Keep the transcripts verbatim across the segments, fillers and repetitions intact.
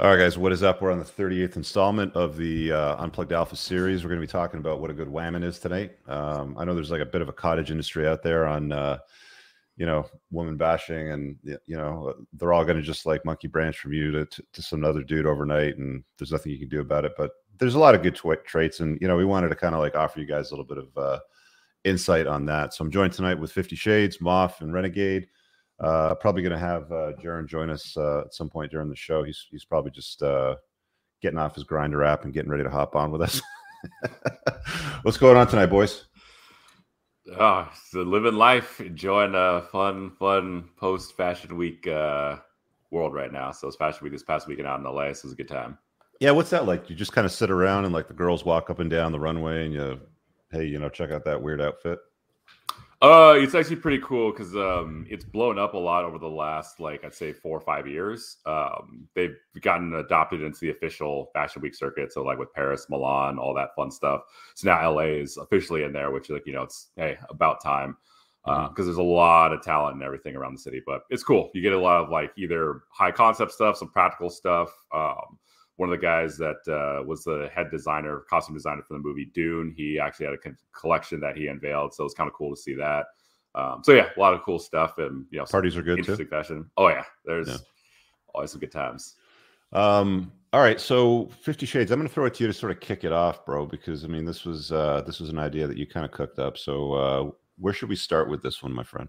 All right, guys, what is up? We're on the thirty-eighth installment of the uh, Unplugged Alpha series. We're going to be talking about what a good whammon is tonight. Um, I know there's like a bit of a cottage industry out there on, uh, you know, woman bashing, and, you know, they're all going to just like monkey branch from you to, to, to some other dude overnight, and there's nothing you can do about it. But there's a lot of good tw- traits, and, you know, we wanted to kind of like offer you guys a little bit of uh, insight on that. So I'm joined tonight with Fifty Shades, Moff, and Renegade. Uh, probably going to have uh, Jaron join us uh, at some point during the show. He's he's probably just uh, getting off his grinder app and getting ready to hop on with us. What's going on tonight, boys? Oh, so living life, enjoying a fun, fun post-Fashion Week uh, world right now. So it's Fashion Week this past weekend out in L A, so it was a good time. Yeah, what's that like? You just kind of sit around and like the girls walk up and down the runway and you, hey, you know, check out that weird outfit. Uh, it's actually pretty cool because um, it's blown up a lot over the last, like, I'd say four or five years. Um, they've gotten adopted into the official Fashion Week circuit. So, like, with Paris, Milan, all that fun stuff. So now L A is officially in there, which, like, you know, it's, hey, about time. Because uh, mm-hmm. there's a lot of talent and everything around the city. But it's cool. You get a lot of, like, either high concept stuff, some practical stuff. Um, one of the guys that uh, was the head designer, costume designer for the movie Dune, he actually had a con- collection that he unveiled. So it was kind of cool to see that. Um, so yeah, a lot of cool stuff. And, you know, parties are good interesting too. Fashion. Oh yeah. There's yeah. always some good times. Um, all right. So Fifty Shades, I'm going to throw it to you to sort of kick it off, bro, because I mean, this was, uh, this was an idea that you kind of cooked up. So uh, where should we start with this one, my friend?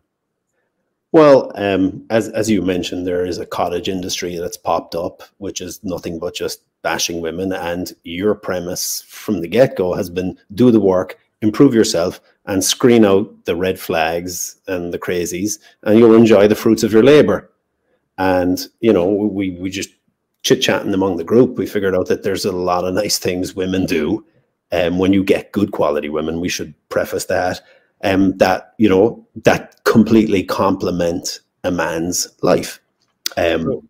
Well, um, as as you mentioned, there is a cottage industry that's popped up, which is nothing but just bashing women. And your premise from the get-go has been do the work, improve yourself, and screen out the red flags and the crazies, and you'll enjoy the fruits of your labor. And, you know, we, we just chit-chatting among the group, we figured out that there's a lot of nice things women do. And um, when you get good quality women, we should preface that. Um, that, you know, that completely complement a man's life. Um, so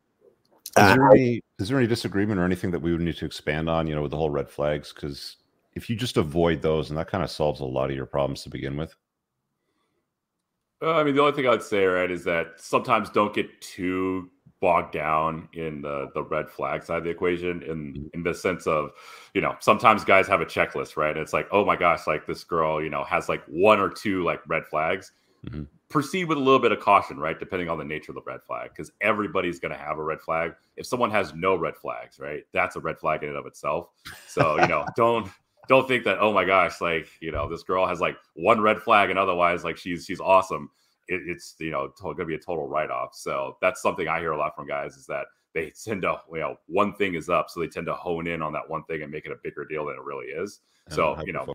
is, there any, is there any disagreement or anything that we would need to expand on, you know, with the whole red flags? Because if you just avoid those, and that kind of solves a lot of your problems to begin with. Uh, I mean, the only thing I'd say, right, is that sometimes don't get too bogged down in the the red flag side of the equation in in the sense of, you know, sometimes guys have a checklist, right? And it's like, oh my gosh, like this girl, you know, has like one or two like red flags. Mm-hmm. Proceed with a little bit of caution, right? Depending on the nature of the red flag, because everybody's going to have a red flag. If someone has no red flags, right, that's a red flag in and of itself. So, you know, don't don't think that, oh my gosh, like, you know, this girl has like one red flag and otherwise like she's she's awesome. It's, you know, going to be a total write-off. So that's something I hear a lot from guys is that they tend to, you know, one thing is up. So they tend to hone in on that one thing and make it a bigger deal than it really is. And so, you know,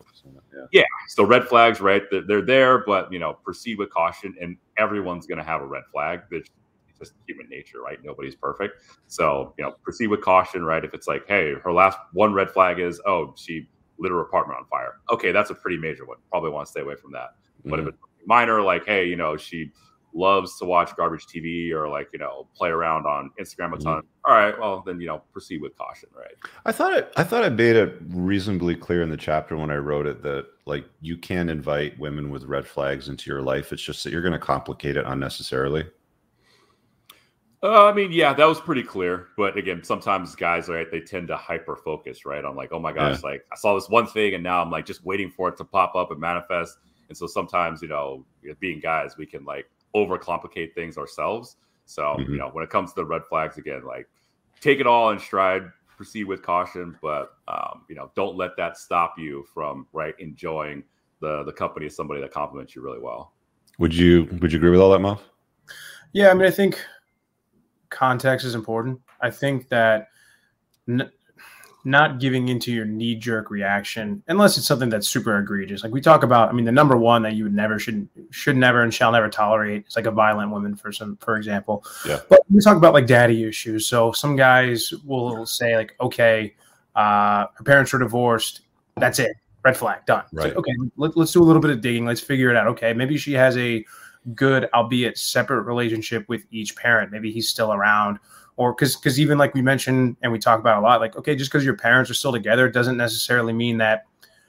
yeah. yeah. So red flags, right? They're, they're there, but, you know, proceed with caution, and everyone's going to have a red flag. It's just human nature, right? Nobody's perfect. So, you know, proceed with caution, right? If it's like, hey, her last one red flag is, oh, she lit her apartment on fire. Okay. That's a pretty major one. Probably want to stay away from that. Mm-hmm. But if it's minor, like, hey, you know, she loves to watch garbage T V or like, you know, play around on Instagram a ton. Mm-hmm. All right, well then, you know, proceed with caution, right? I thought it, I thought I made it reasonably clear in the chapter when I wrote it that like you can invite women with red flags into your life. It's just that you're going to complicate it unnecessarily. Uh, I mean, yeah, that was pretty clear. But again, sometimes guys, right, they tend to hyper focus, right? On like, oh my gosh, yeah. like I saw this one thing, and now I'm like just waiting for it to pop up and manifest. And so sometimes, you know, being guys, we can like overcomplicate things ourselves. So, mm-hmm. you know, when it comes to the red flags, again, like take it all in stride, proceed with caution, but, um, you know, don't let that stop you from, right, enjoying the the company of somebody that compliments you really well. Would you, would you agree with all that, Moff? Yeah, I mean, I think context is important. I think that n- not giving into your knee-jerk reaction, unless it's something that's super egregious. Like we talk about, I mean, the number one that you would never, should, should never, and shall never tolerate is like a violent woman, for some, for example. Yeah. But we talk about like daddy issues. So some guys will say like, okay, uh, her parents were divorced. That's it. Red flag, done. Right. So, okay, let, let's do a little bit of digging. Let's figure it out. Okay, maybe she has a good, albeit separate relationship with each parent. Maybe he's still around. Or because because even like we mentioned and we talk about a lot, like, okay, just because your parents are still together doesn't necessarily mean that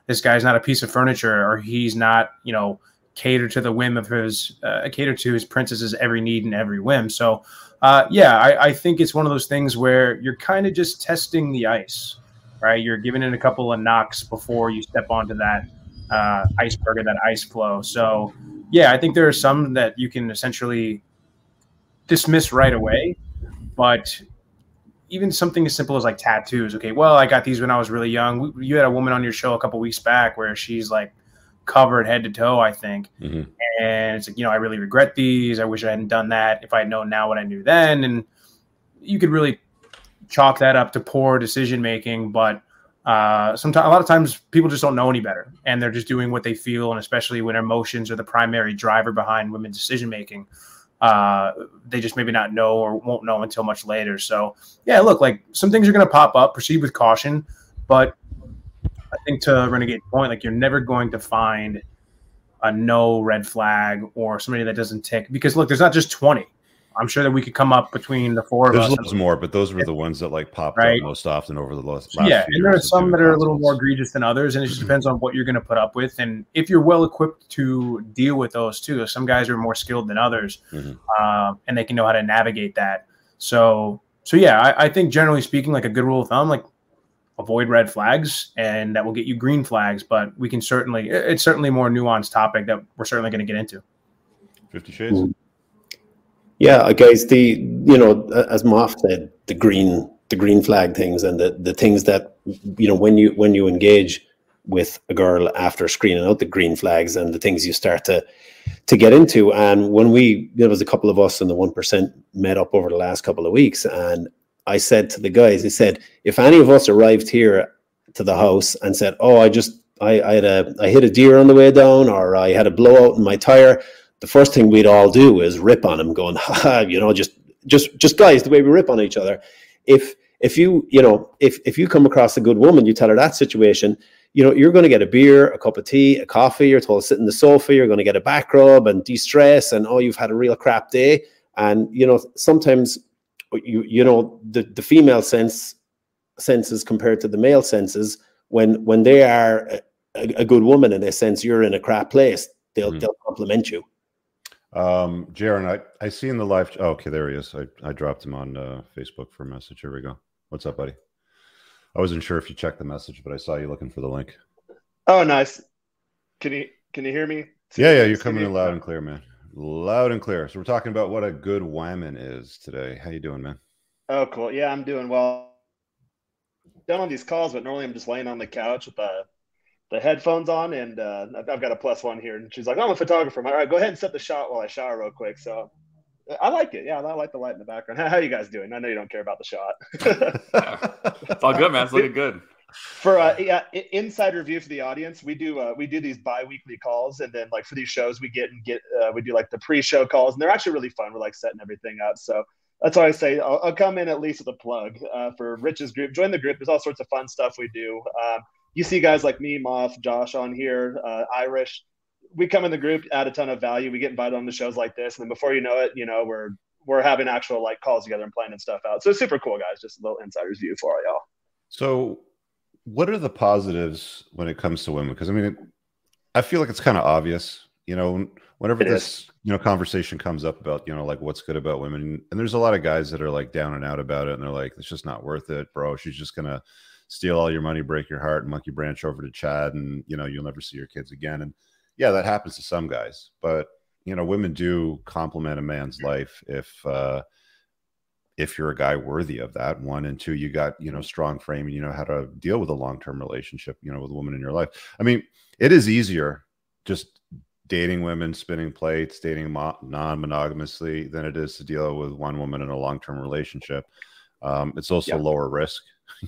this guy's not a piece of furniture or he's not, you know, catered to the whim of his, uh, catered to his princess's every need and every whim. So Uh, yeah, I, I think it's one of those things where you're kind of just testing the ice, right? You're giving it a couple of knocks before you step onto that uh, iceberg or that ice flow. So, yeah, I think there are some that you can essentially dismiss right away. But even something as simple as like tattoos. Okay, well, I got these when I was really young. You had a woman on your show a couple weeks back where she's like covered head to toe, I think. Mm-hmm. And it's like, you know, I really regret these. I wish I hadn't done that. If I had known now what I knew then. And you could really chalk that up to poor decision making. But uh, sometimes, a lot of times people just don't know any better and they're just doing what they feel. And especially when emotions are the primary driver behind women's decision making, uh, they just maybe not know or won't know until much later. So yeah, look, like some things are going to pop up, proceed with caution, but I think to Renegade's point, like you're never going to find a no red flag or somebody that doesn't tick because look, there's not just twenty. I'm sure that we could come up between the four of us. There's lots more, but those were the ones that like popped right? up most often over the last few years. Yeah, and there are some that are a little more egregious than others, and it just depends on what you're going to put up with. And if you're well-equipped to deal with those too, some guys are more skilled than others, mm-hmm. um, and they can know how to navigate that. So, so yeah, I, I think generally speaking, like a good rule of thumb, like avoid red flags, and that will get you green flags. But we can certainly – it's certainly a more nuanced topic that we're certainly going to get into. Fifty Shades. Mm-hmm. Yeah, guys, the, you know, as Moff said, the green, the green flag things and the, the things that, you know, when you, when you engage with a girl after screening out the green flags and the things you start to, to get into. And when we, there was a couple of us in the one percent met up over the last couple of weeks. And I said to the guys, I said, if any of us arrived here to the house and said, oh, I just, I, I had a, I hit a deer on the way down, or I had a blowout in my tire, the first thing we'd all do is rip on him going, ha, you know, just, just, just guys, the way we rip on each other. If, if you, you know, if, if you come across a good woman, you tell her that situation, you know, you're going to get a beer, a cup of tea, a coffee, you're told to sit in the sofa, you're going to get a back rub and de-stress and, oh, you've had a real crap day. And, you know, sometimes, you, you know, the, the female sense senses compared to the male senses, when, when they are a, a good woman and they sense you're in a crap place, they'll, mm-hmm. they'll compliment you. Um, Jaron, I, I see in the live. Oh, okay, there he is. I, I dropped him on uh, Facebook for a message. Here we go. What's up, buddy? I wasn't sure if you checked the message, but I saw you looking for the link. Oh, nice. Can you can you hear me? See, yeah, yeah, you're coming in loud and clear, man. Loud and clear. So we're talking about what a good woman is today. How you doing, man? Oh, cool. Yeah, I'm doing well. Done on these calls, but normally I'm just laying on the couch with a. the headphones on, and uh, I've got a plus one here. And she's like, I'm a photographer. I'm like, all right, go ahead and set the shot while I shower real quick. So I like it. Yeah, I like the light in the background. How are you guys doing? I know you don't care about the shot. It's all good, man. It's looking good. For uh, yeah, inside review for the audience, we do uh, we do these bi-weekly calls. And then like for these shows, we get and get uh, we do like the pre-show calls. And they're actually really fun. We're like setting everything up. So that's why I say I'll, I'll come in at least with a plug uh, for Rich's group. Join the group. There's all sorts of fun stuff we do. Um, You see guys like me, Moff, Josh on here, uh, Irish. We come in the group, add a ton of value. We get invited on the shows like this. And then before you know it, you know, we're we're having actual like calls together and planning stuff out. So it's super cool, guys. Just a little insider's view for all y'all. So what are the positives when it comes to women? Because, I mean, it, I feel like it's kind of obvious, you know, whenever it this, is. you know, conversation comes up about, you know, like what's good about women. And there's a lot of guys that are like down and out about it. And they're like, it's just not worth it, bro. She's just going to steal all your money, break your heart, and monkey branch over to Chad, and you know you'll never see your kids again. And yeah, that happens to some guys, but you know women do complement a man's life if uh, if you're a guy worthy of that. One and two, you got you know strong frame, and you know how to deal with a long-term relationship, you know, with a woman in your life. I mean, it is easier just dating women, spinning plates, dating mo- non-monogamously than it is to deal with one woman in a long-term relationship. Um, it's also yeah. lower risk.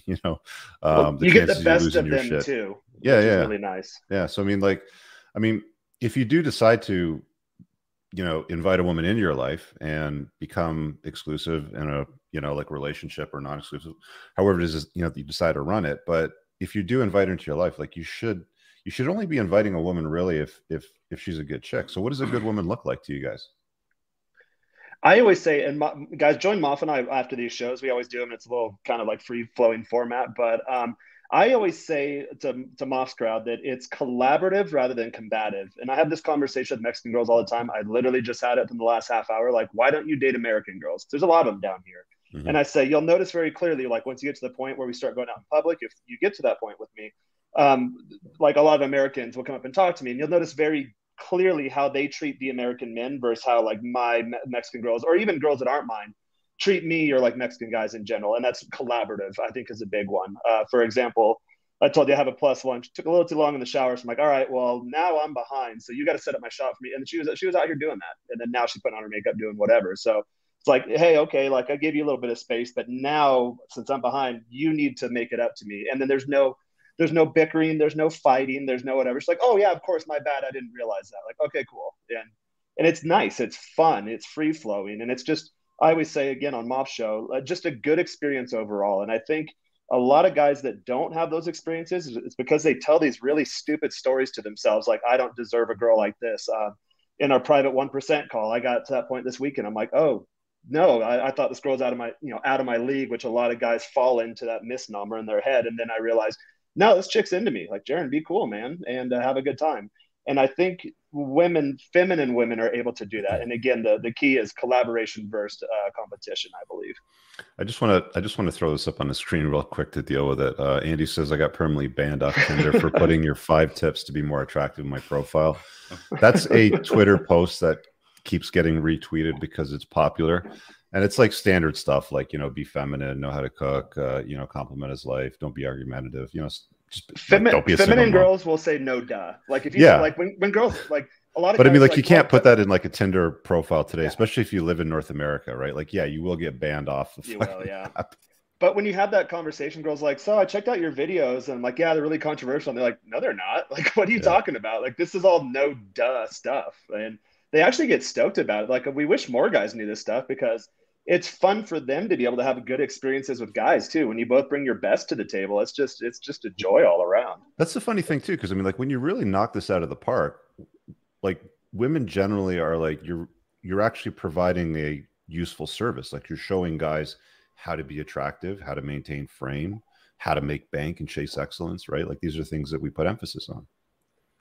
You know, um, well, the you get the best of them shit. too. Yeah, yeah, really nice. Yeah, so I mean, like, I mean, if you do decide to, you know, invite a woman into your life and become exclusive in a, you know, like relationship or non-exclusive, however it is, you know, you decide to run it. But if you do invite her into your life, like, you should, you should only be inviting a woman really if, if, if she's a good chick. So, what does a good woman look like to you guys? I always say, and Mo- guys, join Moff and I after these shows. We always do them. It's a little kind of like free-flowing format. But um, I always say to, to Moff's crowd that it's collaborative rather than combative. And I have this conversation with Mexican girls all the time. I literally just had it in the last half hour. Like, why don't you date American girls? There's a lot of them down here. Mm-hmm. And I say, you'll notice very clearly, like once you get to the point where we start going out in public, if you get to that point with me, um, like a lot of Americans will come up and talk to me, and you'll notice very clearly how they treat the American men versus how like my me- Mexican girls, or even girls that aren't mine, treat me or like Mexican guys in general. And that's collaborative, I think, is a big one. Uh, for example, I told you I have a plus one. She took a little too long in the shower. So I'm like, all right, well, now I'm behind. So you got to set up my shot for me. And she was, she was out here doing that. And then now she's putting on her makeup, doing whatever. So it's like, hey, okay, like I gave you a little bit of space, but now since I'm behind, you need to make it up to me. And then there's no, there's no bickering. There's no fighting. There's no whatever. She's like, oh yeah, of course, my bad. I didn't realize that. Like, okay, cool. And, and it's nice. It's fun. It's free flowing. And it's just, I always say, again, on Moff's show, uh, just a good experience overall. And I think a lot of guys that don't have those experiences, it's because they tell these really stupid stories to themselves. Like, I don't deserve a girl like this. Uh, in our private one percent call, I got to that point this weekend. I'm like, oh no, I, I thought this girl's out of my, you know, out of my league, which a lot of guys fall into that misnomer in their head. And then I realized, no, this chick's into me. Like, Jaron, be cool, man. And uh, have a good time. And I think women, feminine women, are able to do that. And again, the, the key is collaboration versus uh, competition, I believe. I just want to I just want to throw this up on the screen real quick to deal with it. Uh, Andy says, I got permanently banned off Tinder for putting your five tips to be more attractive in my profile. That's a Twitter post that keeps getting retweeted because it's popular. And it's like standard stuff like, you know, be feminine, know how to cook, uh, you know, compliment his life, don't be argumentative, you know. Just, Femin- like, feminine girls will say no duh. Like if you yeah. say, like when, when girls like a lot of But I mean like, like you can't put that in like a Tinder profile today, yeah. especially if you live in North America, right? Like yeah, you will get banned off the You will, yeah. app. But when you have that conversation, girls like, so I checked out your videos and I'm like, yeah, they're really controversial. And they're like, no, they're not. Like, what are you yeah. talking about? Like, this is all no duh stuff. And they actually get stoked about it. Like, we wish more guys knew this stuff because it's fun for them to be able to have good experiences with guys too. When you both bring your best to the table, it's just, it's just a joy all around. That's the funny thing too. Cause I mean, like when you really knock this out of the park, like women generally are like, you're, you're actually providing a useful service. Like you're showing guys how to be attractive, how to maintain frame, how to make bank and chase excellence, right? Like these are things that we put emphasis on.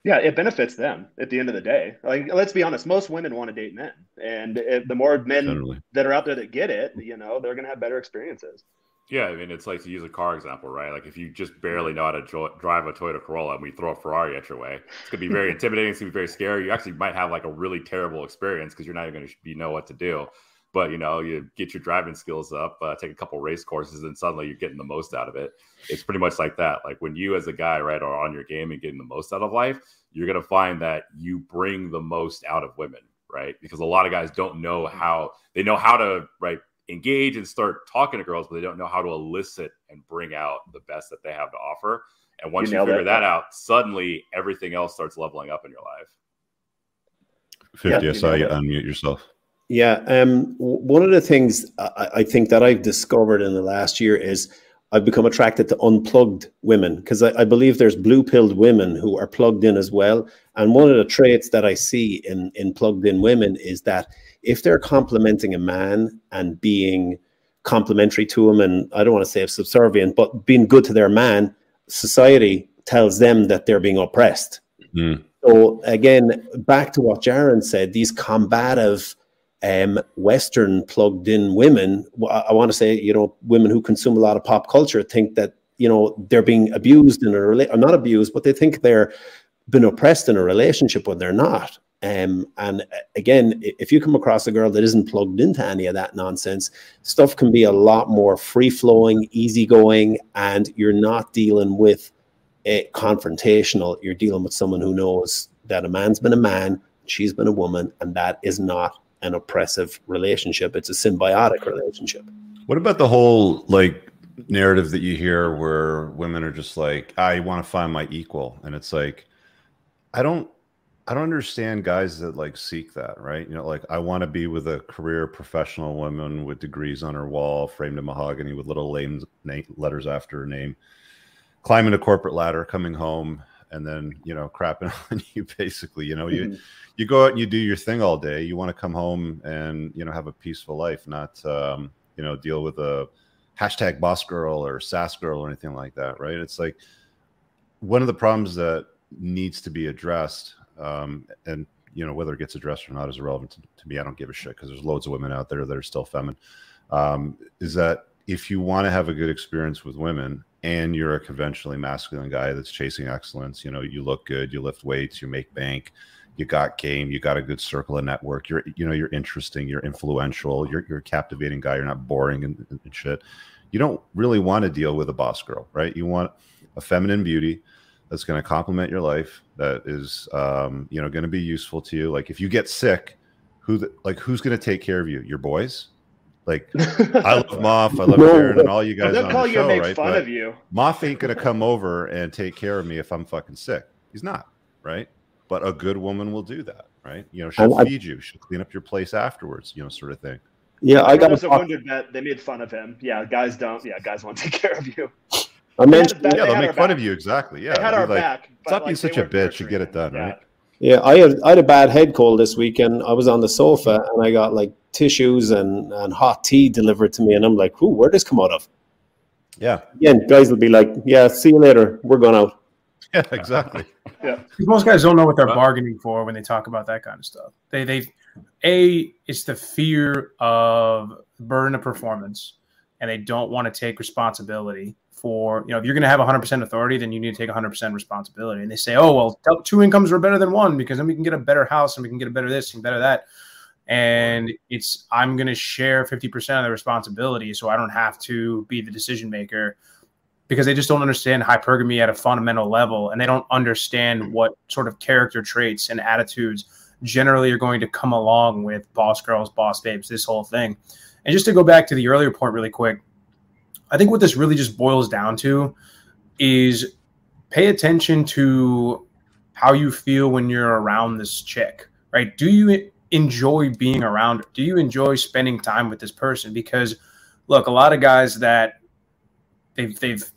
Yeah, it benefits them at the end of the day. Like, let's be honest, most women want to date men, and it, the more men Generally. that are out there that get it, you know, they're going to have better experiences. Yeah, I mean, it's like to use a car example, right? Like if you just barely know how to jo- drive a Toyota Corolla and we throw a Ferrari at your way, it's going to be very intimidating. It's going to be very scary. You actually might have like a really terrible experience because you're not even going to be know what to do. But, you know, you get your driving skills up, uh, take a couple race courses, and suddenly you're getting the most out of it. It's pretty much like that. Like when you as a guy, right, are on your game and getting the most out of life, you're going to find that you bring the most out of women, right? Because a lot of guys don't know how – they know how to, right, engage and start talking to girls, but they don't know how to elicit and bring out the best that they have to offer. And once you, you figure that, that out, suddenly everything else starts leveling up in your life. fifty, yeah, I saw you unmute yourself. Yeah, um, one of the things I, I think that I've discovered in the last year is I've become attracted to unplugged women because I, I believe there's blue-pilled women who are plugged in as well. And one of the traits that I see in, in plugged-in women is that if they're complimenting a man and being complimentary to him, and I don't want to say subservient, but being good to their man, society tells them that they're being oppressed. Mm. So again, back to what Jaron said, these combative Um, Western plugged-in women, I want to say, you know, women who consume a lot of pop culture think that, you know, they're being abused in a relationship, or not abused, but they think they're been oppressed in a relationship when they're not. Um, and again, if you come across a girl that isn't plugged into any of that nonsense, stuff can be a lot more free-flowing, easygoing, and you're not dealing with a confrontational. You're dealing with someone who knows that a man's been a man, she's been a woman, and that is not an oppressive relationship. It's a symbiotic relationship. What about the whole like narrative that you hear where women are just like, I want to find my equal? And it's like, I don't, I don't understand guys that like seek that, right? You know, like I want to be with a career professional woman with degrees on her wall, framed in mahogany with little names, letters after her name, climbing a corporate ladder, coming home, and then, you know, crapping on you, basically. You know, you mm-hmm. you go out and you do your thing all day. You want to come home and, you know, have a peaceful life, not, um, you know, deal with a hashtag boss girl or sass girl or anything like that, right? It's like one of the problems that needs to be addressed, um, and you know, whether it gets addressed or not is irrelevant to, to me. I don't give a shit because there's loads of women out there that are still feminine. Um, is that if you want to have a good experience with women and you're a conventionally masculine guy that's chasing excellence, you know, you look good, you lift weights, you make bank, you got game, you got a good circle of network, you're, you know, you're interesting, you're influential, you're, you're a captivating guy, you're not boring and, and shit. You don't really want to deal with a boss girl, right? You want a feminine beauty that's going to complement your life, that is, um, you know, going to be useful to you. Like if you get sick, who, the, like who's going to take care of you? Your boys? Like, I love Moff, I love Jaron, and all you guys on the show, right? Fun of you. Moff ain't going to come over and take care of me if I'm fucking sick. He's not, right? But a good woman will do that, right? You know, she'll oh, feed I, you. She'll clean up your place afterwards, you know, sort of thing. Yeah, I got a wounded vet. They made fun of him. Yeah, guys don't. Yeah, guys won't take care of you. I mentioned that. Yeah, they'll make fun of you, exactly. Yeah, they had our back. Stop being such a bitch. You get it done, right? Yeah, I had, I had a bad head cold this weekend. I was on the sofa and I got like tissues and, and hot tea delivered to me. And I'm like, ooh, where'd this come out of? Yeah. Yeah, and guys will be like, yeah, see you later. We're going out. Yeah, exactly. Yeah. Most guys don't know what they're bargaining for when they talk about that kind of stuff. They, they, A, it's the fear of burden of performance, and they don't want to take responsibility. For, you know, if you're going to have one hundred percent authority, then you need to take one hundred percent responsibility. And they say, oh, well, two incomes are better than one because then we can get a better house and we can get a better this and better that. And it's, I'm going to share fifty percent of the responsibility so I don't have to be the decision maker, because they just don't understand hypergamy at a fundamental level. And they don't understand what sort of character traits and attitudes generally are going to come along with boss girls, boss babes, this whole thing. And just to go back to the earlier point really quick, I think what this really just boils down to is pay attention to how you feel when you're around this chick, right? Do you enjoy being around her? Do you enjoy spending time with this person? Because, look, a lot of guys that they've, they've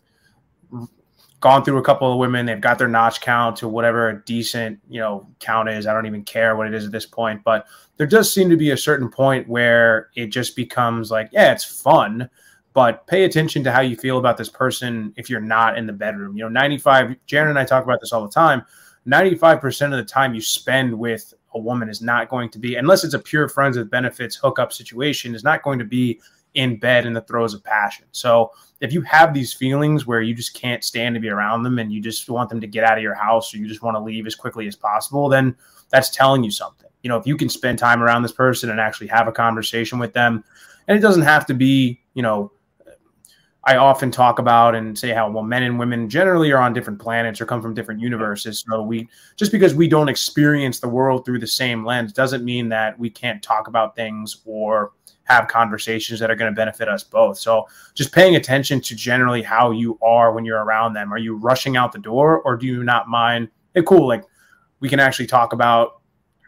gone through a couple of women, they've got their notch count to whatever a decent, you know, count is. I don't even care what it is at this point. But there does seem to be a certain point where it just becomes like, yeah, it's fun. But pay attention to how you feel about this person if you're not in the bedroom. You know, ninety-five, Jaron and I talk about this all the time, ninety-five percent of the time you spend with a woman is not going to be, unless it's a pure friends with benefits hookup situation, is not going to be in bed in the throes of passion. So if you have these feelings where you just can't stand to be around them and you just want them to get out of your house or you just want to leave as quickly as possible, then that's telling you something. You know, if you can spend time around this person and actually have a conversation with them, and it doesn't have to be, you know, I often talk about and say how, well, men and women generally are on different planets or come from different universes. So we, just because we don't experience the world through the same lens doesn't mean that we can't talk about things or have conversations that are going to benefit us both. So just paying attention to generally how you are when you're around them. Are you rushing out the door, or do you not mind? Hey, cool. Like, we can actually talk about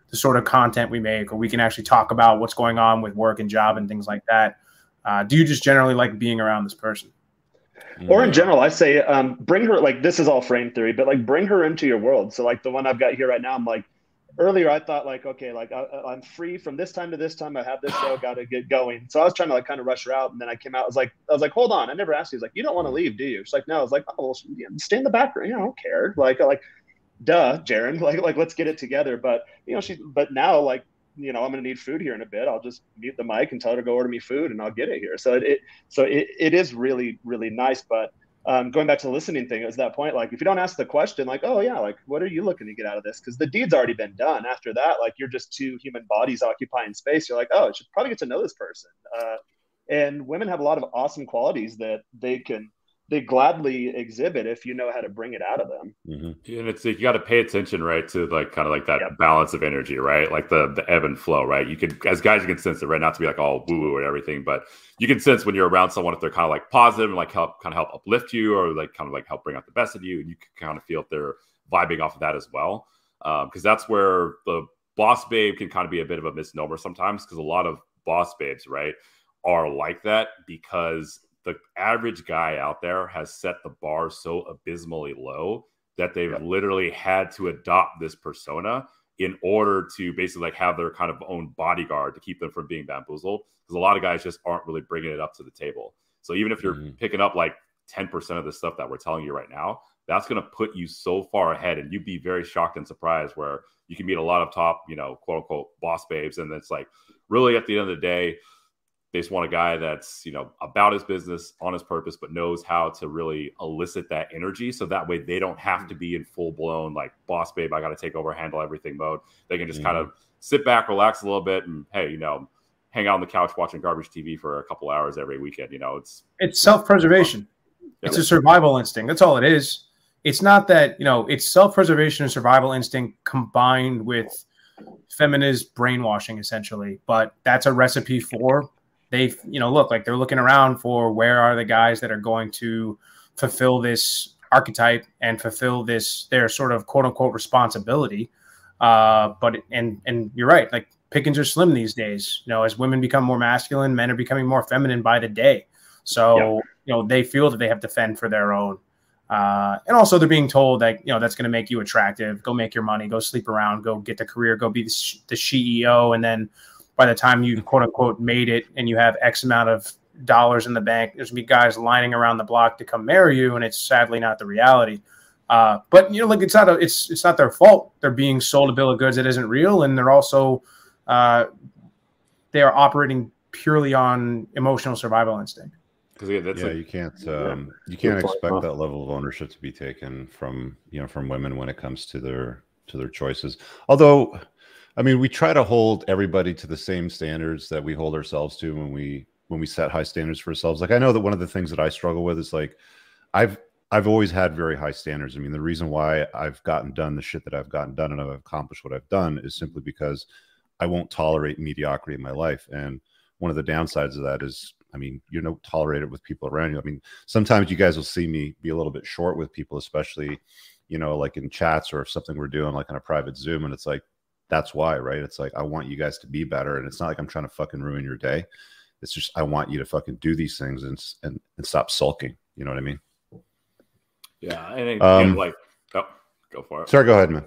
the sort of content we make, or we can actually talk about what's going on with work and job and things like that. Uh, do you just generally like being around this person? Or in general, I say, um, bring her, like, this is all frame theory, but like bring her into your world. So like the one I've got here right now, I'm like, earlier I thought like, okay, like I, I'm free from this time to this time. I have this show, got to get going. So I was trying to like kind of rush her out. And then I came out, I was like, I was like, hold on. I never asked you. He's like, you don't want to leave, do you? She's like, no. I was like, oh, well, stay in the background. You know, I don't care. Like, like, duh, Jaron, like, like, let's get it together. But you know, she, but now like, you know, I'm going to need food here in a bit. I'll just mute the mic and tell her to go order me food and I'll get it here. So it, it so it, it is really, really nice. But um, going back to the listening thing, it was that point, like if you don't ask the question, like, oh yeah, like what are you looking to get out of this? Because the deed's already been done. After that, like you're just two human bodies occupying space. You're like, oh, I should probably get to know this person. Uh, and women have a lot of awesome qualities that they can, they gladly exhibit if you know how to bring it out of them. Mm-hmm. And it's, you got to pay attention, right, to like kind of like that yep. balance of energy, right? Like the the ebb and flow, right? You can, as guys, you can sense it, right? Not to be like all woo woo and everything, but you can sense when you're around someone if they're kind of like positive and like help kind of help uplift you, or like kind of like help bring out the best of you, and you can kind of feel if they're vibing off of that as well, because um, that's where the boss babe can kind of be a bit of a misnomer sometimes, because a lot of boss babes, right, are like that because the average guy out there has set the bar so abysmally low that they've yeah. literally had to adopt this persona in order to basically like have their kind of own bodyguard to keep them from being bamboozled. Because a lot of guys just aren't really bringing it up to the table. So even if you're mm-hmm. picking up like ten percent of the stuff that we're telling you right now, that's going to put you so far ahead, and you'd be very shocked and surprised where you can meet a lot of top, you know, quote unquote boss babes. And it's like, really at the end of the day, they just want a guy that's, you know, about his business, on his purpose, but knows how to really elicit that energy. So that way they don't have to be in full blown, like, boss babe, I got to take over, handle everything mode. They can just mm-hmm. kind of sit back, relax a little bit, and hey, you know, hang out on the couch watching garbage T V for a couple hours every weekend. You know, it's it's self-preservation. Yeah. It's a survival instinct. That's all it is. It's not that, you know, it's self-preservation and survival instinct combined with feminist brainwashing, essentially. But that's a recipe for, they, you know, look, like they're looking around for where are the guys that are going to fulfill this archetype and fulfill this, their sort of quote unquote responsibility. Uh, but, and, and you're right. Like, pickings are slim these days, you know, as women become more masculine, men are becoming more feminine by the day. So, yeah. you know, they feel that they have to fend for their own. Uh, and also they're being told that, you know, that's going to make you attractive. Go make your money, go sleep around, go get the career, go be the, the C E O. And then by the time you quote unquote made it and you have X amount of dollars in the bank, there's going to be guys lining around the block to come marry you. And it's sadly not the reality. Uh, but, you know, like, it's not, a, it's, it's not their fault. They're being sold a bill of goods that isn't real. And they're also, uh, they are operating purely on emotional survival instinct. Yeah, that's yeah like, you can't um, you can't expect that level of ownership to be taken from you know from women when it comes to their to their choices. Although, I mean, we try to hold everybody to the same standards that we hold ourselves to when we when we set high standards for ourselves. Like, I know that one of the things that I struggle with is, like, I've I've always had very high standards. I mean, the reason why I've gotten done the shit that I've gotten done and I've accomplished what I've done is simply because I won't tolerate mediocrity in my life. And one of the downsides of that is, I mean, you don't tolerate it with people around you. I mean, sometimes you guys will see me be a little bit short with people, especially, you know, like in chats or if something we're doing, like on a private Zoom. And it's like, that's why, right? It's like, I want you guys to be better. And it's not like I'm trying to fucking ruin your day. It's just, I want you to fucking do these things and and, and stop sulking. You know what I mean? Yeah. And again, um, like, oh, go for it. Sorry, go ahead, man.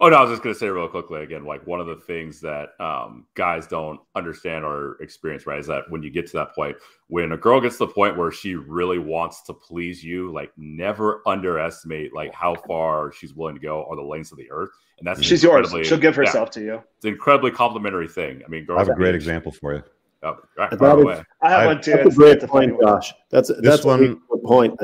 Oh, no, I was just going to say real quickly, again, like, one of the things that um, guys don't understand or experience, right, is that when you get to that point, when a girl gets to the point where she really wants to please you, like, never underestimate, like, how far she's willing to go on the lengths of the earth. And that's she's yours. She'll give herself yeah, to you. It's an incredibly complimentary thing. I mean, girls I have a great example for you. Oh, right, right is, away. I have I, one, too. That's a great point, Josh. That's, that's this one point.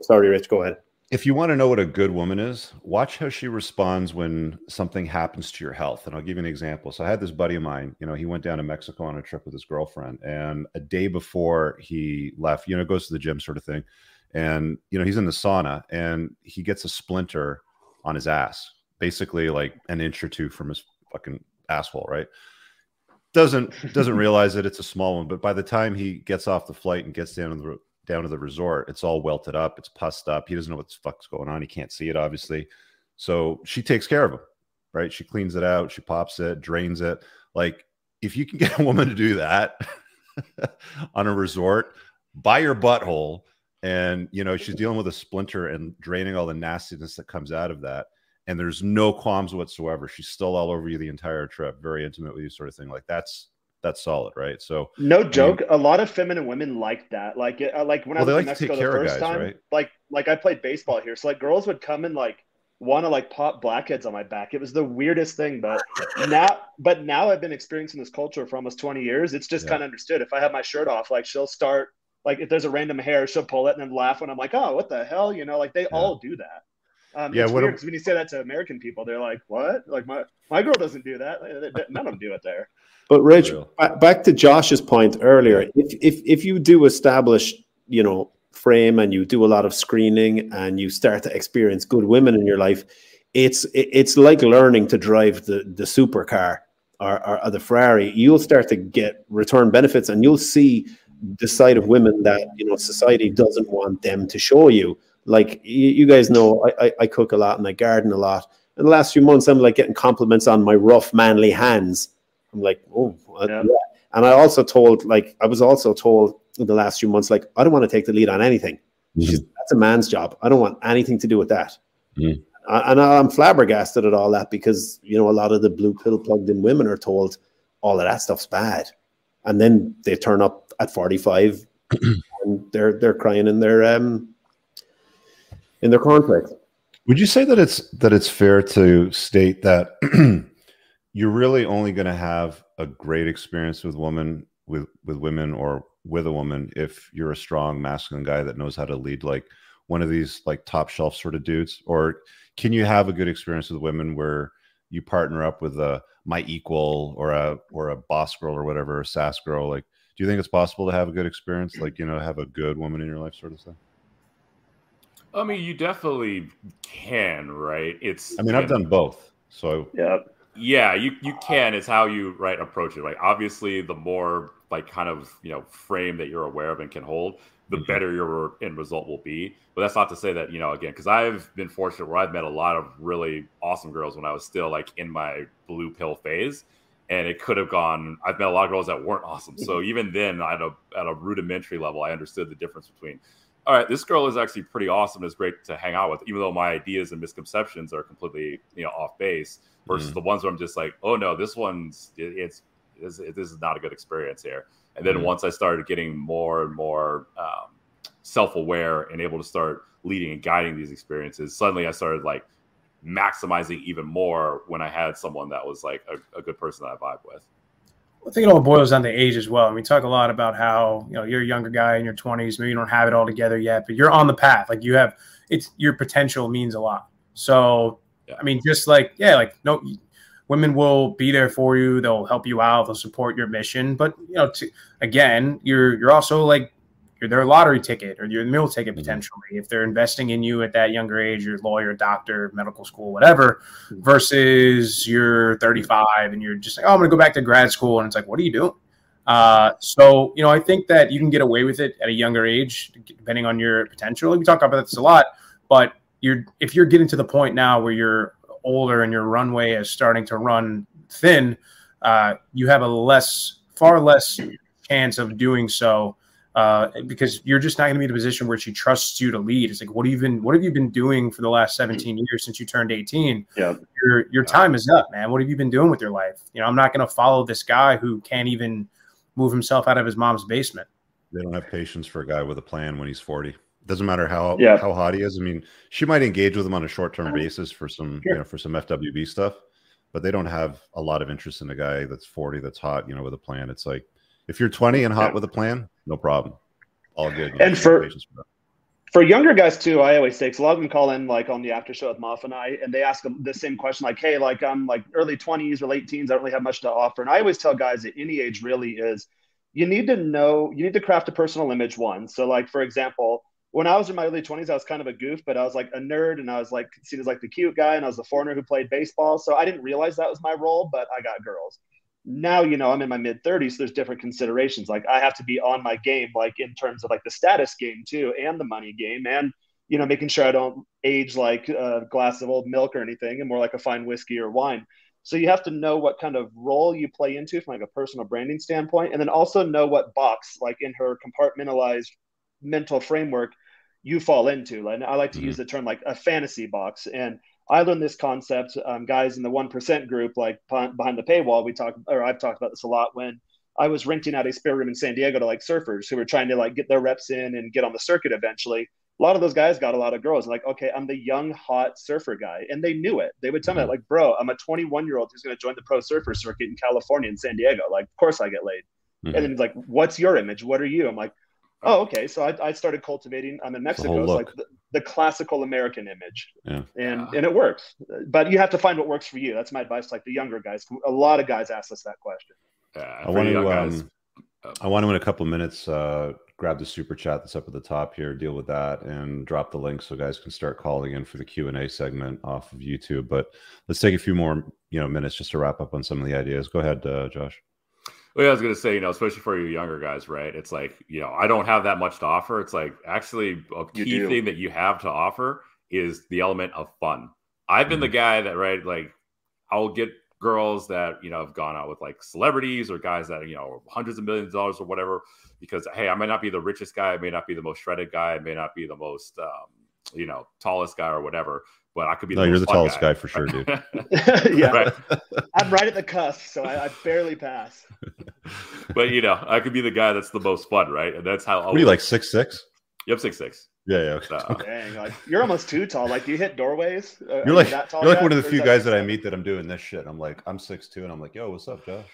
Sorry, Rich, go ahead. If you want to know what a good woman is, watch how she responds when something happens to your health. And I'll give you an example. So I had this buddy of mine, you know, he went down to Mexico on a trip with his girlfriend, and a day before he left, you know, goes to the gym sort of thing. And, you know, he's in the sauna and he gets a splinter on his ass, basically like an inch or two from his fucking asshole, right? Doesn't, doesn't realize that it's a small one, but by the time he gets off the flight and gets down to the down to the resort, it's all welted up, it's pussed up, he doesn't know what the fuck's going on, he can't see it obviously. So she takes care of him, right? She cleans it out, she pops it, drains it. Like, if you can get a woman to do that on a resort, buy your butthole, and you know she's dealing with a splinter and draining all the nastiness that comes out of that, and there's no qualms whatsoever, she's still all over you the entire trip, very intimate with you sort of thing. Like, that's That's solid, right? So no joke. I mean, a lot of feminine women like that. Like, like when well, I was in like Mexico the first guys, time, right? like, like I played baseball here, so like girls would come and like want to like pop blackheads on my back. It was the weirdest thing, but now, but now I've been experiencing this culture for almost twenty years. It's just yeah. kind of understood. If I have my shirt off, like she'll start, like if there's a random hair, she'll pull it and then laugh when I'm like, oh, what the hell, you know? Like they yeah. all do that. Um, yeah, it's weird, 'cause when you say that to American people, they're like, what? Like my my girl doesn't do that. None of them do it there. But Rich, back to Josh's point earlier, if, if if you do establish, you know, frame and you do a lot of screening and you start to experience good women in your life, it's it's like learning to drive the, the supercar or, or, or the Ferrari. You'll start to get return benefits and you'll see the side of women that, you know, society doesn't want them to show you. Like you, you guys know, I, I, I cook a lot and I garden a lot. In the last few months, I'm like getting compliments on my rough, manly hands. I'm like, oh, yeah. And I also told, like, I was also told in the last few months, like, I don't want to take the lead on anything. Mm-hmm. She's, that's a man's job. I don't want anything to do with that. Mm-hmm. And I'm flabbergasted at all that because, you know, a lot of the blue pill plugged in women are told all of that stuff's bad. And then they turn up at forty-five and they're they're crying in their um in their contract. Would you say that it's that it's fair to state that you're really only going to have a great experience with women with with women or with a woman if you're a strong masculine guy that knows how to lead, like one of these like top shelf sort of dudes? Or can you have a good experience with women where you partner up with a my equal or a or a boss girl or whatever, a sass girl? Like, do you think it's possible to have a good experience, like, you know, have a good woman in your life sort of thing? I mean, you definitely can, right? It's I mean, I've done both, so yeah, yeah, you you can. It's how you right approach it. Like, obviously, the more like kind of you know frame that you're aware of and can hold, the mm-hmm. better your end result will be. But that's not to say that, you know, again, because I've been fortunate where I've met a lot of really awesome girls when I was still like in my blue pill phase, and it could have gone. I've met a lot of girls that weren't awesome. So even then, at a at a rudimentary level, I understood the difference between, all right, this girl is actually pretty awesome. It's great to hang out with, even though my ideas and misconceptions are completely, you know, off base. Versus mm-hmm. the ones where I'm just like, oh no, this one's it, it's, it's it, this is not a good experience here. And then mm-hmm. once I started getting more and more um, self-aware and able to start leading and guiding these experiences, suddenly I started like maximizing even more when I had someone that was like a, a good person that I vibe with. I think it all boils down to age as well. And we talk a lot about how, you know, you're a younger guy in your twenties, maybe you don't have it all together yet, but you're on the path. Like, you have, it's your potential means a lot. So, yeah. I mean, just like, yeah, like no, women will be there for you. They'll help you out. They'll support your mission. But, you know, to, again, you're, you're also like, you're their lottery ticket or your meal ticket potentially. Mm-hmm. If they're investing in you at that younger age, your lawyer, doctor, medical school, whatever, mm-hmm. versus you're thirty-five and you're just like, oh, I'm going to go back to grad school. And it's like, what are you doing? Uh, so, you know, I think that you can get away with it at a younger age, depending on your potential. We talk about this a lot, but you're, if you're getting to the point now where you're older and your runway is starting to run thin, uh, you have a less, far less chance of doing so. Uh, because you're just not going to be in a position where she trusts you to lead. It's like, what have you been, what have you been doing for the last seventeen years since you turned eighteen? Yeah. Your, your time is up, man. What have you been doing with your life? You know, I'm not going to follow this guy who can't even move himself out of his mom's basement. They don't have patience for a guy with a plan when he's forty. Doesn't matter how, yeah. how hot he is. I mean, she might engage with him on a short-term basis for some, sure. you know, for some F W B stuff, but they don't have a lot of interest in a guy that's forty, that's hot, you know, with a plan. It's like, if you're twenty and hot with a plan, no problem. All good. And for, for, for younger guys too, I always say, because a lot of them call in like on the after show with Moff and I, and they ask them the same question, like, hey, like I'm like early twenties or late teens. I don't really have much to offer. And I always tell guys at any age really is you need to know, you need to craft a personal image one. So like, for example, when I was in my early twenties, I was kind of a goof, but I was like a nerd and I was like seen as like the cute guy and I was the foreigner who played baseball. So I didn't realize that was my role, but I got girls. Now, you know, I'm in my mid thirties, so there's different considerations. Like I have to be on my game, like in terms of like the status game too, and the money game, and, you know, making sure I don't age like a glass of old milk or anything and more like a fine whiskey or wine. So you have to know what kind of role you play into from like a personal branding standpoint. And then also know what box, like in her compartmentalized mental framework, you fall into. And I like to mm-hmm. use the term like a fantasy box. And I learned this concept, um, guys in the one percent group, like behind the paywall, we talk, or I've talked about this a lot when I was renting out a spare room in San Diego to like surfers who were trying to like get their reps in and get on the circuit eventually. A lot of those guys got a lot of girls like, okay, I'm the young, hot surfer guy. And they knew it. They would tell me like, bro, I'm a twenty-one year old who's going to join the pro surfer circuit in California in San Diego. Like, of course I get laid. Mm-hmm. And then it's like, what's your image? What are you? I'm like, oh, okay. So I, I started cultivating. I'm in Mexico. It's like the, the classical American image, yeah. and yeah. and it works. But you have to find what works for you. That's my advice. Like the younger guys, a lot of guys ask us that question. Yeah, I want to. Um, oh. I want to in a couple of minutes uh, grab the super chat that's up at the top here, deal with that, and drop the link so guys can start calling in for the Q and A segment off of YouTube. But let's take a few more you know minutes just to wrap up on some of the ideas. Go ahead, uh, Josh. Well, yeah, I was going to say, you know, especially for you younger guys, right? It's like, you know, I don't have that much to offer. It's like actually a key thing that you have to offer is the element of fun. I've been mm-hmm. the guy that, right, like I'll get girls that, you know, have gone out with like celebrities or guys that, you know, hundreds of millions of dollars or whatever, because, hey, I might not be the richest guy. I may not be the most shredded guy. I may not be the most, um, you know, tallest guy or whatever. But I could be. No, the you're the tallest guy. guy for sure, dude. yeah, right. I'm right at the cusp, so I, I barely pass. But you know, I could be the guy that's the most fun, right? And that's how. What are you, like six six? Yep, six six. Yeah, yeah. Okay. Uh, Dang, like, you're almost too tall. Like, do you hit doorways? Uh, you're like that tall. You're like one of the few guys that I meet that I'm doing this shit. I'm like, I'm six two, and I'm like, yo, what's up, Josh?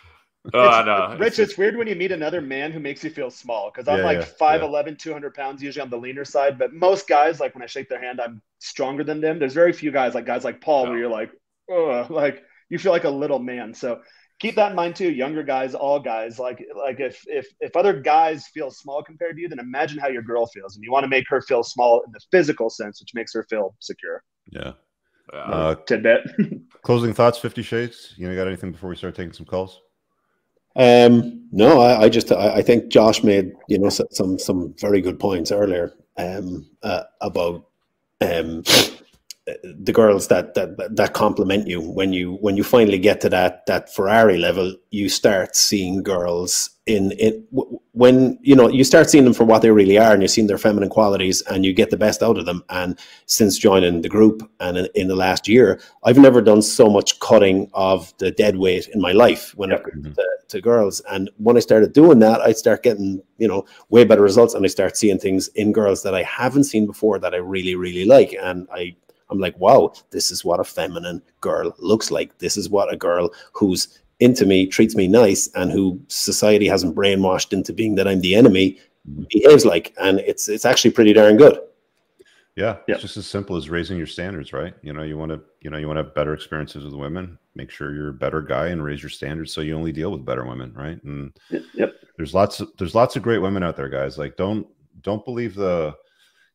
Uh, no, Rich, it's, it's weird when you meet another man who makes you feel small, because I'm yeah, like five eleven, yeah. two hundred pounds, usually on the leaner side. But most guys, like when I shake their hand, I'm stronger than them. There's very few guys, like guys like Paul, no. where you're like, oh, like you feel like a little man. So keep that in mind too. Younger guys, all guys, like like if if if other guys feel small compared to you, then imagine how your girl feels. And you want to make her feel small in the physical sense, which makes her feel secure. Yeah. Uh, tidbit. Closing thoughts, Fifty Shades. You know, got anything before we start taking some calls? Um, no, I, I just I, I think Josh made, you know, some some very good points earlier um, uh, about um, the girls that, that that compliment you. When you when you finally get to that that Ferrari level, you start seeing girls in it when you know you start seeing them for what they really are, and you're seeing their feminine qualities, and you get the best out of them. And since joining the group and in, in the last year, I've never done so much cutting of the dead weight in my life when yep. I've to, to girls. And when I started doing that, I start getting, you know, way better results, and I start seeing things in girls that I haven't seen before that I really really like. And I I'm like, wow, this is what a feminine girl looks like. This is what a girl who's into me, treats me nice, and who society hasn't brainwashed into being that I'm the enemy behaves like. And it's it's actually pretty darn good. Yeah, yeah. It's just as simple as raising your standards, right? You know, you want to you know you want to have better experiences with women. Make sure you're a better guy and raise your standards so you only deal with better women, right? And yep. there's lots of, there's lots of great women out there, guys. Like, don't don't believe the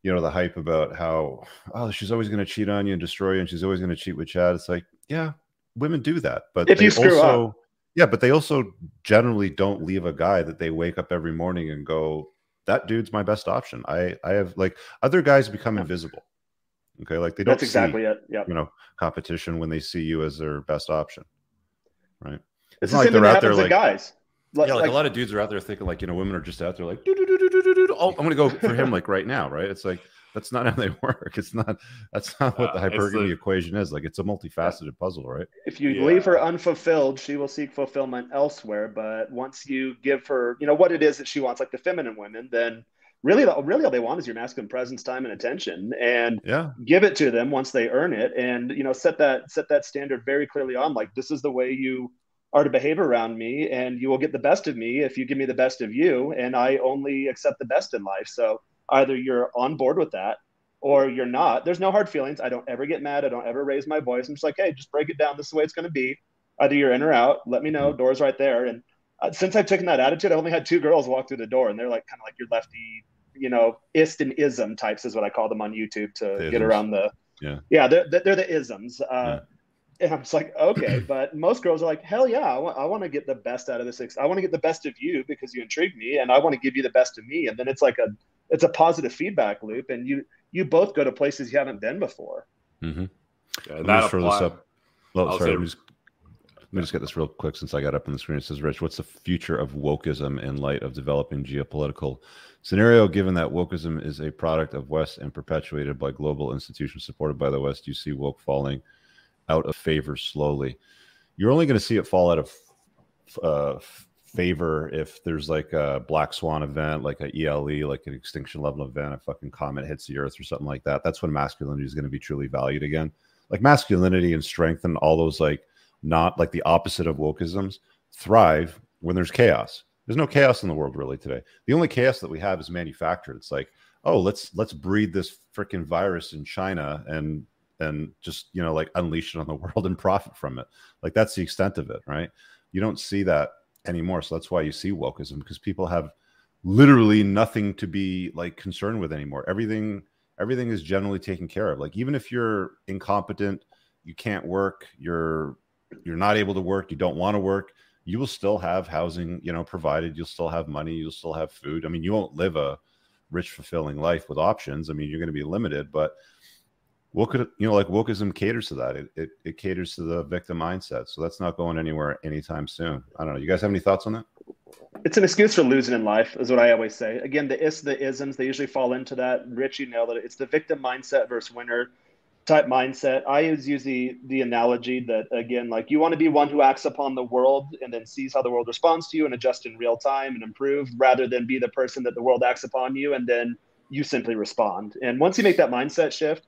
you know, the hype about how, oh, she's always going to cheat on you and destroy you, and she's always going to cheat with Chad. It's like, yeah, women do that, but if they you screw also, up. yeah, but they also generally don't leave a guy that they wake up every morning and go, that dude's my best option. I, I have like other guys become invisible. Okay, like they don't. That's exactly see, it. Yeah, you know, competition when they see you as their best option, right? It's, it's not the like they're out there like guys. Like, yeah, like, like a lot of dudes are out there thinking like, you know, women are just out there like, do, do, do, do, do, do, do. Oh, I'm going to go for him like right now, right? It's like, that's not how they work. It's not, that's not what uh, the hypergamy the, equation is. Like, it's a multifaceted puzzle, right? If you yeah. leave her unfulfilled, she will seek fulfillment elsewhere. But once you give her, you know, what it is that she wants, like the feminine women, then really, really all they want is your masculine presence, time, and attention, and yeah. give it to them once they earn it. And, you know, set that, set that standard very clearly on, like, this is the way you are to behave around me, and you will get the best of me if you give me the best of you, and I only accept the best in life. So either you're on board with that or you're not. There's no hard feelings. I don't ever get mad. I don't ever raise my voice. I'm just like, hey, just break it down. This is the way it's going to be. Either you're in or out. Let me know. Door's right there. And uh, since I've taken that attitude, I only had two girls walk through the door, and they're like kind of like your lefty, you know, ist and ism types is what I call them on YouTube to the get isms. around the yeah yeah they're they're the isms. Uh, yeah. And I'm just like, okay, but most girls are like, hell yeah, I, w- I want to get the best out of this. Ex- I want to get the best of you because you intrigue me, and I want to give you the best of me. And then it's like a, it's a positive feedback loop, and you, you both go to places you haven't been before. Mm-hmm. Yeah, let me throw this up. Well, sorry, say- let, me just, let me just get this real quick since I got up on the screen. It says, Rich, what's the future of wokeism in light of developing geopolitical scenario, given that wokeism is a product of West and perpetuated by global institutions supported by the West? You see woke falling out of favor slowly. You're only going to see it fall out of uh, favor if there's like a black swan event, like a E L E, like an extinction level event, a fucking comet hits the earth or something like that. That's when masculinity is going to be truly valued again. Like masculinity and strength and all those, like, not like the opposite of wokeisms, thrive when there's chaos. There's no chaos in the world really today. The only chaos that we have is manufactured. It's like, oh, let's let's breed this freaking virus in China and and just, you know, like unleash it on the world and profit from it. Like, that's the extent of it, right? You don't see that anymore. So that's why you see wokeism, because people have literally nothing to be like concerned with anymore. Everything, everything is generally taken care of. Like, even if you're incompetent, you can't work, you're, you're not able to work, you don't want to work, you will still have housing, you know, provided. You'll still have money. You'll still have food. I mean, you won't live a rich, fulfilling life with options. I mean, you're going to be limited, but What could you know? Like, wokeism caters to that. It, it it caters to the victim mindset. So that's not going anywhere anytime soon. I don't know. You guys have any thoughts on that? It's an excuse for losing in life, is what I always say. Again, the is, the isms, they usually fall into that. Rich, you know that it's the victim mindset versus winner. type mindset. I always use the the analogy that, again, like, you want to be one who acts upon the world and then sees how the world responds to you and adjust in real time and improve, rather than be the person that the world acts upon you and then you simply respond. And once you make that mindset shift,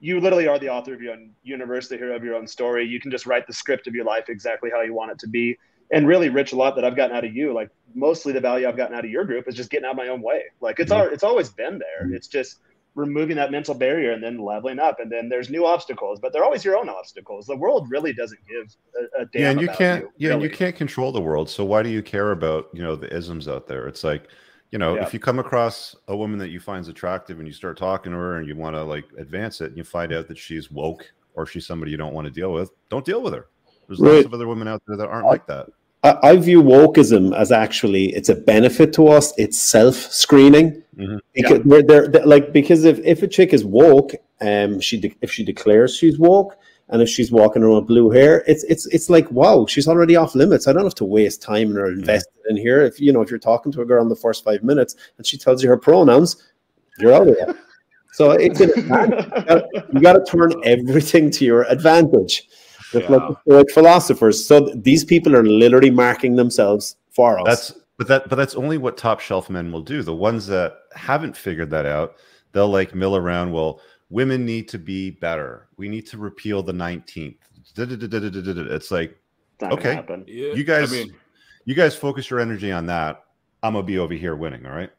you literally are the author of your own universe, the hero of your own story. You can just write the script of your life exactly how you want it to be. And really, Rich, a lot that I've gotten out of you, like, mostly the value I've gotten out of your group is just getting out of my own way. Like, it's yeah. al- it's always been there. It's just removing that mental barrier and then leveling up, and then there's new obstacles, but they're always your own obstacles. The world really doesn't give a, a damn yeah, and you about can't you, yeah really. And you can't control the world, so why do you care about, you know, the isms out there? It's like, you know, yeah. if you come across a woman that you find attractive and you start talking to her and you want to, like, advance it, and you find out that she's woke or she's somebody you don't want to deal with, don't deal with her. There's right. lots of other women out there that aren't I, like that I, I view wokeism as, actually, it's a benefit to us. It's self-screening. Mm-hmm. Because yeah. we're there, like, because if, if a chick is woke, um, she de- if she declares she's woke, and if she's walking around with blue hair, it's it's it's like, wow, she's already off limits. I don't have to waste time or invest in here. If you know, if you're talking to a girl in the first five minutes and she tells you her pronouns, you're out of it. So it's an advantage. You got to turn everything to your advantage. Yeah. Like, like philosophers, so these people are literally marking themselves for us. That's But that, but that's only what top shelf men will do. The ones that haven't figured that out, they'll, like, mill around. Well, women need to be better. We need to repeal the nineteenth. It's like, that okay, yeah. you guys, I mean, you guys focus your energy on that. I'm gonna be over here winning. All right.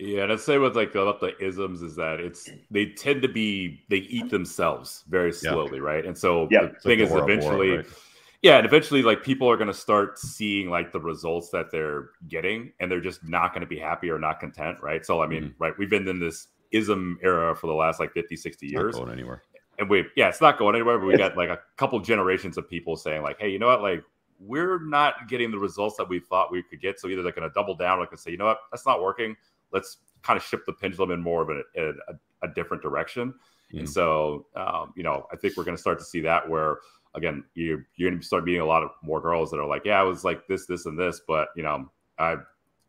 Yeah, and I'd say with, like, about the isms is that it's they tend to be they eat themselves very slowly, yeah. right? And so yeah. the it's thing like is world, eventually. World, right? Yeah, and eventually, like, people are going to start seeing, like, the results that they're getting, and they're just not going to be happy or not content, right? So, I mean, mm-hmm. right, we've been in this ism era for the last, like, fifty, sixty years. It's not going anywhere. And we, yeah, it's not going anywhere, but we got, like, a couple generations of people saying, like, hey, you know what, like, we're not getting the results that we thought we could get, so either they're going to double down or like say, you know what, that's not working. Let's kind of shift the pendulum in more of a, a, a different direction. Mm-hmm. And so, um, you know, I think we're going to start to see that where, again, you're, you're going to start meeting a lot of more girls that are like, yeah, I was like this, this, and this. But, you know, I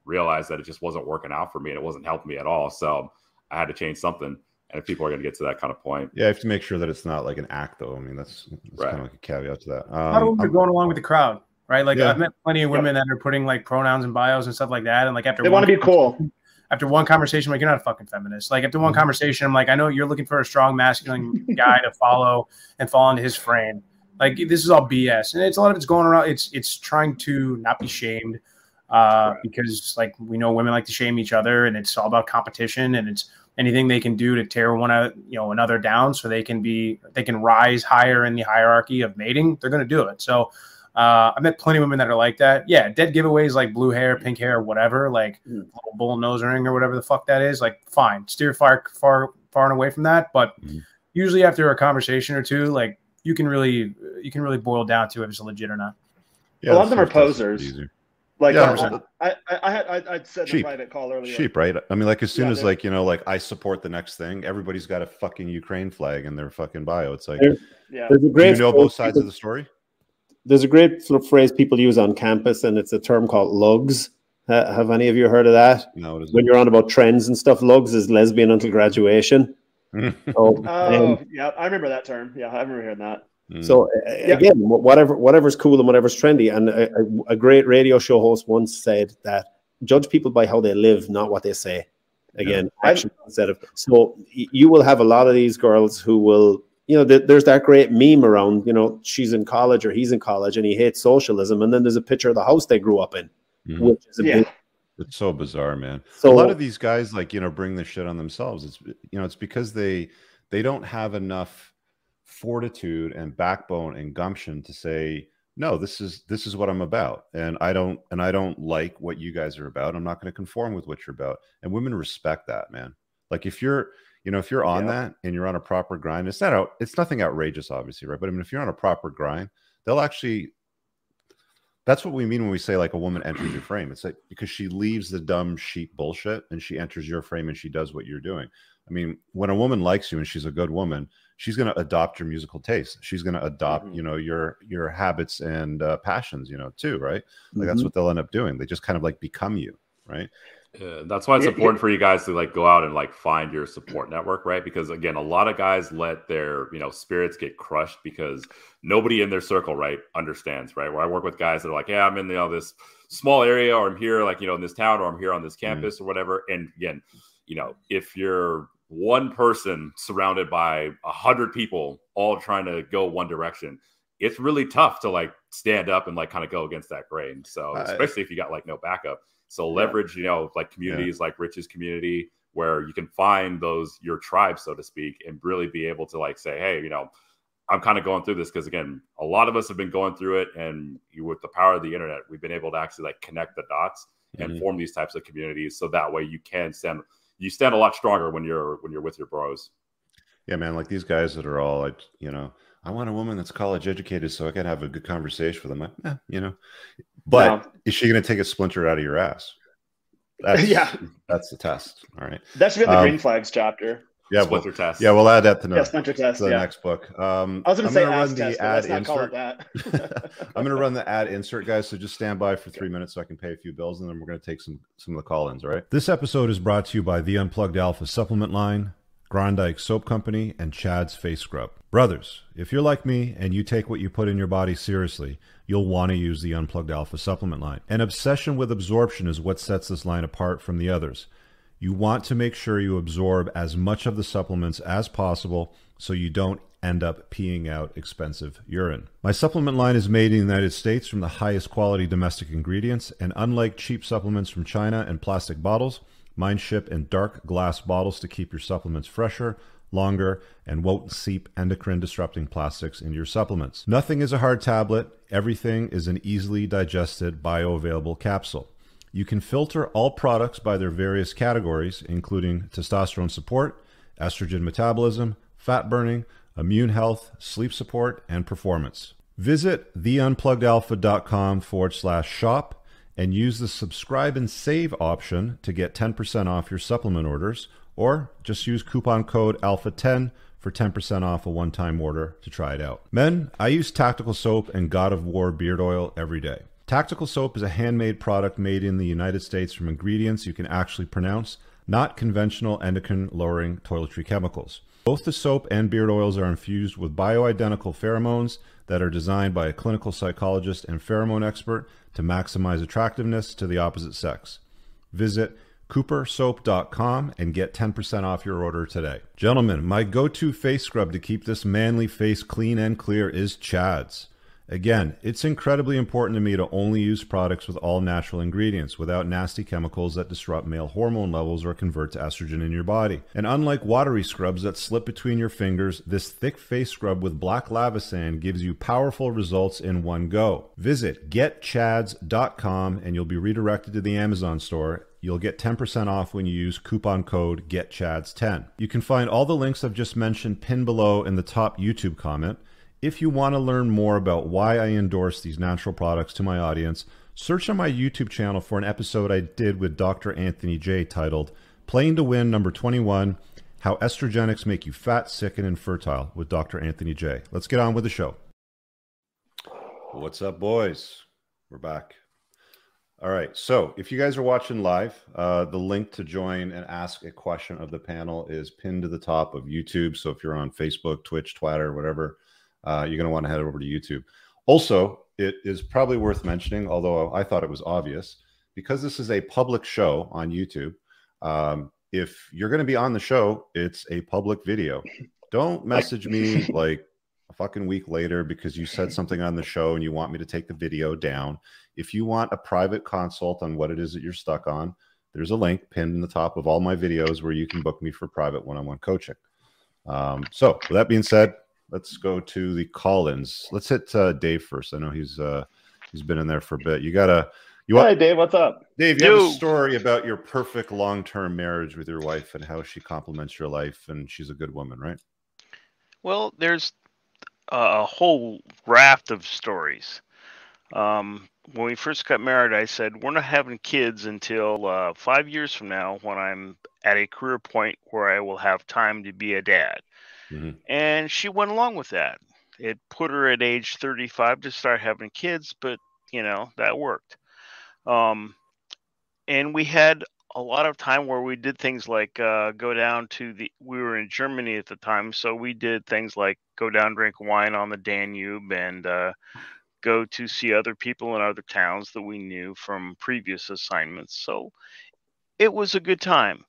realized that it just wasn't working out for me and it wasn't helping me at all. So I had to change something. And if people are going to get to that kind of point. Yeah, I have to make sure that it's not like an act, though. I mean, that's, that's right. kind of like a caveat to that. Um, How do we going along with the crowd, right? Like, yeah. I've met plenty of women yeah. that are putting, like, pronouns and bios and stuff like that. And, like, after they want to be cool. After one conversation, I'm like, you're not a fucking feminist. Like, after one mm-hmm. conversation, I'm like, I know you're looking for a strong masculine guy to follow and fall into his frame. Like, this is all B S, and it's a lot of it's going around. It's it's trying to not be shamed, uh, right. because, like, we know women like to shame each other, and it's all about competition, and it's anything they can do to tear one out, you know, another down, so they can be they can rise higher in the hierarchy of mating. They're going to do it. So, uh, I've met plenty of women that are like that. Yeah, dead giveaways like blue hair, pink hair, whatever, like mm. little bull nose ring or whatever the fuck that is. Like, fine, steer far far far and away from that. But mm. usually after a conversation or two, like. You can really, you can really boil down to if it's legit or not. Yeah, a lot of them are posers. Like yeah, I, I, I had, I, I said in a private call earlier. Sheep, right? I mean, like, as soon yeah, as like you know, like I support the next thing. Everybody's got a fucking Ukraine flag in their fucking bio. It's like, yeah. There's a great do you know both sides people, of the story. There's a great phrase people use on campus, and it's a term called lugs. Uh, have any of you heard of that? No. It isn't. When you're on about trends and stuff, lugs is lesbian until graduation. So, oh um, yeah, I remember that term. Yeah, I remember hearing that. So uh, yeah. again, whatever, whatever's cool and whatever's trendy. And a, a great radio show host once said that judge people by how they live, not what they say. Again, yeah. action instead of. So you will have a lot of these girls who will, you know, th- there's that great meme around. You know, she's in college or he's in college, and he hates socialism. And then there's a picture of the house they grew up in, mm-hmm. which is a yeah. big. It's so bizarre, man. So a lot of these guys, like, you know, bring this shit on themselves. It's, you know, it's because they they don't have enough fortitude and backbone and gumption to say, no, this is this is what I'm about, and I don't and I don't like what you guys are about. I'm not going to conform with what you're about. And women respect that, man. Like, if you're, you know, if you're on yeah. that and you're on a proper grind, it's not out, it's nothing outrageous, obviously, right? But I mean, if you're on a proper grind, they'll actually. That's what we mean when we say, like, a woman enters your frame. It's like because she leaves the dumb sheep bullshit and she enters your frame and she does what you're doing. I mean, when a woman likes you and she's a good woman, she's going to adopt your musical taste. She's going to adopt, mm-hmm. you know, your your habits and uh, passions, you know, too, right? Like mm-hmm. that's what they'll end up doing. They just kind of like become you, right? Yeah, that's why it's yeah, important yeah. for you guys to like go out and like find your support network, right? Because again, a lot of guys let their, you know, spirits get crushed because nobody in their circle, right, understands, right? Where I work with guys that are like, yeah, I'm in, you know, this small area, or I'm here, like, you know, in this town, or I'm here on this campus mm-hmm. or whatever. And again, you know, if you're one person surrounded by a hundred people all trying to go one direction, it's really tough to like stand up and like kind of go against that grain. So uh, especially if you got like no backup. So leverage, yeah. you know, like communities yeah. like Rich's community, where you can find those, your tribe, so to speak, and really be able to like say, hey, you know, I'm kind of going through this. Because again, a lot of us have been going through it, and you, with the power of the internet, we've been able to actually like connect the dots mm-hmm. and form these types of communities. So that way you can stand, you stand a lot stronger when you're, when you're with your bros. Yeah, man. Like these guys that are all like, you know, I want a woman that's college educated so I can have a good conversation with them. Like, eh, you know, but now, is she going to take a splinter out of your ass? That's, yeah, that's the test. All right, that should be in the um, green flags chapter. Yeah, splinter well, test. Yeah, we'll add that to the yeah, splinter test. To the yeah. next book. Um, I was going to say gonna ass run test, the ad let's not call it that. I'm going to run the ad insert, guys. So just stand by for three okay. minutes so I can pay a few bills, and then we're going to take some some of the call-ins. All right. This episode is brought to you by the Unplugged Alpha Supplement Line, Grondyke Soap Company, and Chad's Face Scrub. Brothers, if you're like me and you take what you put in your body seriously, you'll want to use the Unplugged Alpha supplement line. An obsession with absorption is what sets this line apart from the others. You want to make sure you absorb as much of the supplements as possible so you don't end up peeing out expensive urine. My supplement line is made in the United States from the highest quality domestic ingredients, and unlike cheap supplements from China and plastic bottles, mine ship in dark glass bottles to keep your supplements fresher, longer, and won't seep endocrine-disrupting plastics into your supplements. Nothing is a hard tablet. Everything is an easily digested, bioavailable capsule. You can filter all products by their various categories, including testosterone support, estrogen metabolism, fat burning, immune health, sleep support, and performance. Visit theunpluggedalpha.com forward slash shop and use the subscribe and save option to get ten percent off your supplement orders, or just use coupon code alpha ten for ten percent off a one-time order to try it out. Men, I use Tactical Soap and God of War beard oil every day. Tactical Soap is a handmade product made in the United States from ingredients you can actually pronounce, not conventional endocrine-lowering toiletry chemicals. Both the soap and beard oils are infused with bioidentical pheromones that are designed by a clinical psychologist and pheromone expert to maximize attractiveness to the opposite sex. Visit cooper soap dot com and get ten percent off your order today. Gentlemen, my go-to face scrub to keep this manly face clean and clear is Chad's. Again, it's incredibly important to me to only use products with all natural ingredients without nasty chemicals that disrupt male hormone levels or convert to estrogen in your body. And unlike watery scrubs that slip between your fingers, this thick face scrub with black lava sand gives you powerful results in one go. Visit get chads dot com and you'll be redirected to the Amazon store. You'll get ten percent off when you use coupon code get chads ten. You can find all the links I've just mentioned pinned below in the top YouTube comment. If you want to learn more about why I endorse these natural products to my audience, search on my YouTube channel for an episode I did with Doctor Anthony J titled Playing to Win Number twenty-one, How Estrogenics Make You Fat, Sick, and Infertile with Doctor Anthony J. Let's get on with the show. What's up, boys? We're back. All right. So if you guys are watching live, uh, the link to join and ask a question of the panel is pinned to the top of YouTube. So if you're on Facebook, Twitch, Twitter, whatever, uh, you're going to want to head over to YouTube. Also, it is probably worth mentioning, although I thought it was obvious, because this is a public show on YouTube. Um, if you're going to be on the show, it's a public video. Don't message me like a fucking week later because you said something on the show and you want me to take the video down. If you want a private consult on what it is that you're stuck on, there's a link pinned in the top of all my videos where you can book me for private one-on-one coaching. Um, so with that being said, let's go to the call-ins. Let's hit uh, Dave first. I know he's uh, he's been in there for a bit. You gotta. You want, Hi, Dave. What's up, Dave? You Yo. have a story about your perfect long-term marriage with your wife and how she complements your life and she's a good woman, right? Well, there's a whole raft of stories. Um, when we first got married, I said, we're not having kids until uh, five years from now when I'm at a career point where I will have time to be a dad. Mm-hmm. And she went along with that. It put her at age thirty-five to start having kids, but, you know, that worked. Um, and we had a lot of time where we did things like uh, go down to the, we were in Germany at the time. So we did things like go down, drink wine on the Danube, and uh, go to see other people in other towns that we knew from previous assignments. So it was a good time.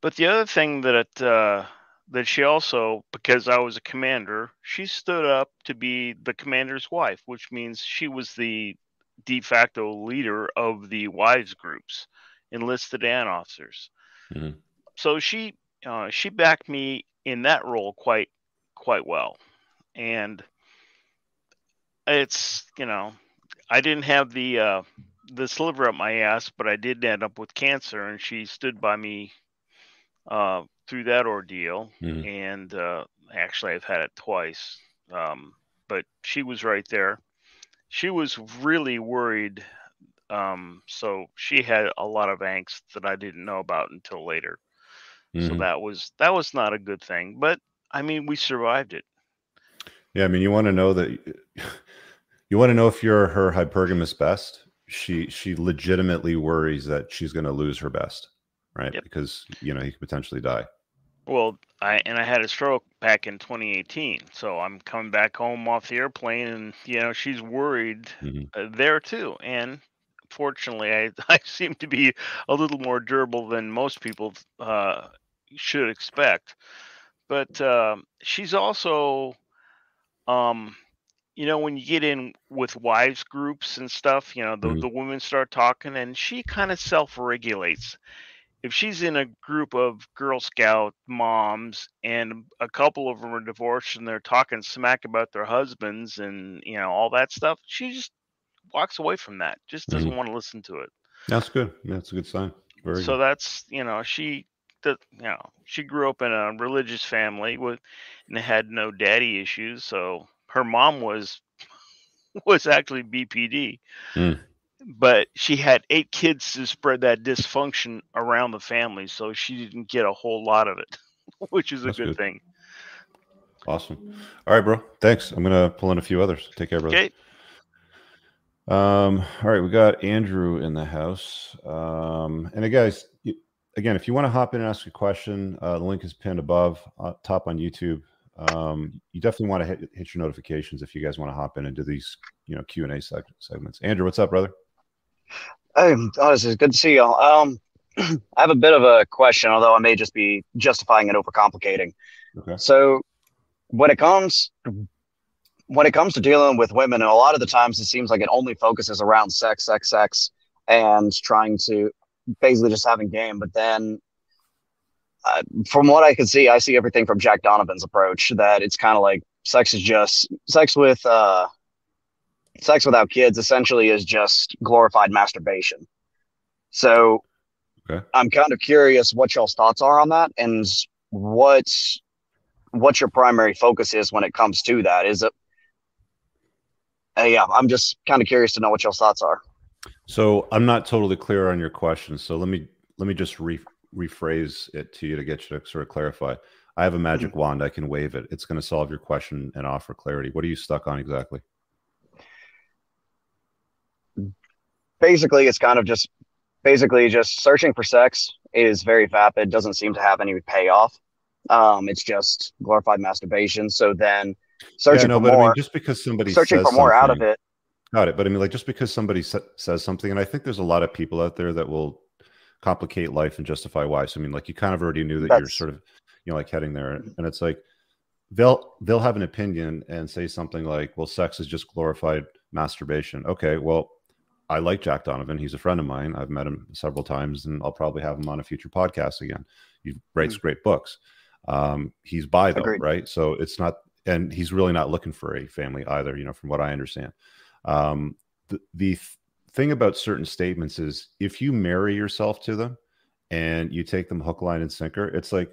But the other thing that, uh, that she also, because I was a commander, she stood up to be the commander's wife, which means she was the de facto leader of the wives groups, enlisted and officers. Mm-hmm. So she, uh, she backed me in that role quite, quite well. And it's, you know, I didn't have the, uh, the sliver up my ass, but I did end up with cancer, and she stood by me, uh, through that ordeal. Mm-hmm. And, uh, actually I've had it twice. Um, but she was right there. She was really worried. Um, so she had a lot of angst that I didn't know about until later. Mm-hmm. So that was, that was not a good thing, but I mean, we survived it. Yeah. I mean, you want to know that you want to know if you're her hypergamous best, she, she legitimately worries that she's going to lose her best. Right. Yep. Because, you know, he could potentially die. Well, I, and I had a stroke back in twenty eighteen. So I'm coming back home off the airplane, and, you know, she's worried mm-hmm. uh, there too. And, fortunately, I, I seem to be a little more durable than most people uh, should expect. But uh, she's also, um, you know, when you get in with wives groups and stuff, you know, the, mm-hmm. the women start talking, and she kind of self-regulates. If she's in a group of Girl Scout moms and a couple of them are divorced and they're talking smack about their husbands and, you know, all that stuff, she just walks away from that, just doesn't mm-hmm. want to listen to it. That's good. That's a good sign. Very so good. That's, you know, she that you know she grew up in a religious family with and had no daddy issues, so her mom was was actually B P D. Mm. But she had eight kids to spread that dysfunction around the family, so she didn't get a whole lot of it, which is that's a good, good thing. Awesome. All right, bro. Thanks. I'm gonna pull in a few others. Take care, brother. Okay. Um, all right, we got Andrew in the house. Um, and guys, you, again, if you want to hop in and ask a question, uh, the link is pinned above uh, top on YouTube. Um, you definitely want to hit, hit your notifications if you guys want to hop in and do these, you know, Q and A seg segments. Andrew, what's up, brother? Hey, oh, this is good to see y'all. Um, I have a bit of a question, although I may just be justifying and overcomplicating. Okay. So when it comes When it comes to dealing with women, and a lot of the times it seems like it only focuses around sex, sex, sex, and trying to basically just having game. But then uh, from what I can see, I see everything from Jack Donovan's approach that it's kind of like sex is just sex with uh, sex without kids essentially is just glorified masturbation. So okay. I'm kind of curious what y'all's thoughts are on that and what, what your primary focus is when it comes to that. Is it, Uh, yeah, I'm just kind of curious to know what your thoughts are. So I'm not totally clear on your question. So let me let me just re rephrase it to you to get you to sort of clarify. I have a magic mm-hmm. wand. I can wave it. It's going to solve your question and offer clarity. What are you stuck on exactly? Basically, it's kind of just basically just searching for sex is very vapid. Doesn't seem to have any payoff. Um, it's just glorified masturbation. So then. Searching yeah, no, for but more. I mean, just because somebody searching says for more out of it, got it. But I mean, like, just because somebody sa says something, and I think there's a lot of people out there that will complicate life and justify wives. I mean, like, you kind of already knew that That's... you're sort of, you know, like heading there, and it's like they'll they'll have an opinion and say something like, "Well, sex is just glorified masturbation." Okay, well, I like Jack Donovan. He's a friend of mine. I've met him several times, and I'll probably have him on a future podcast again. He writes mm-hmm. great books. Um, he's bi though, Agreed. Right? So it's not. And he's really not looking for a family either, you know, from what I understand. Um, the the th thing about certain statements is if you marry yourself to them and you take them hook, line, and sinker, it's like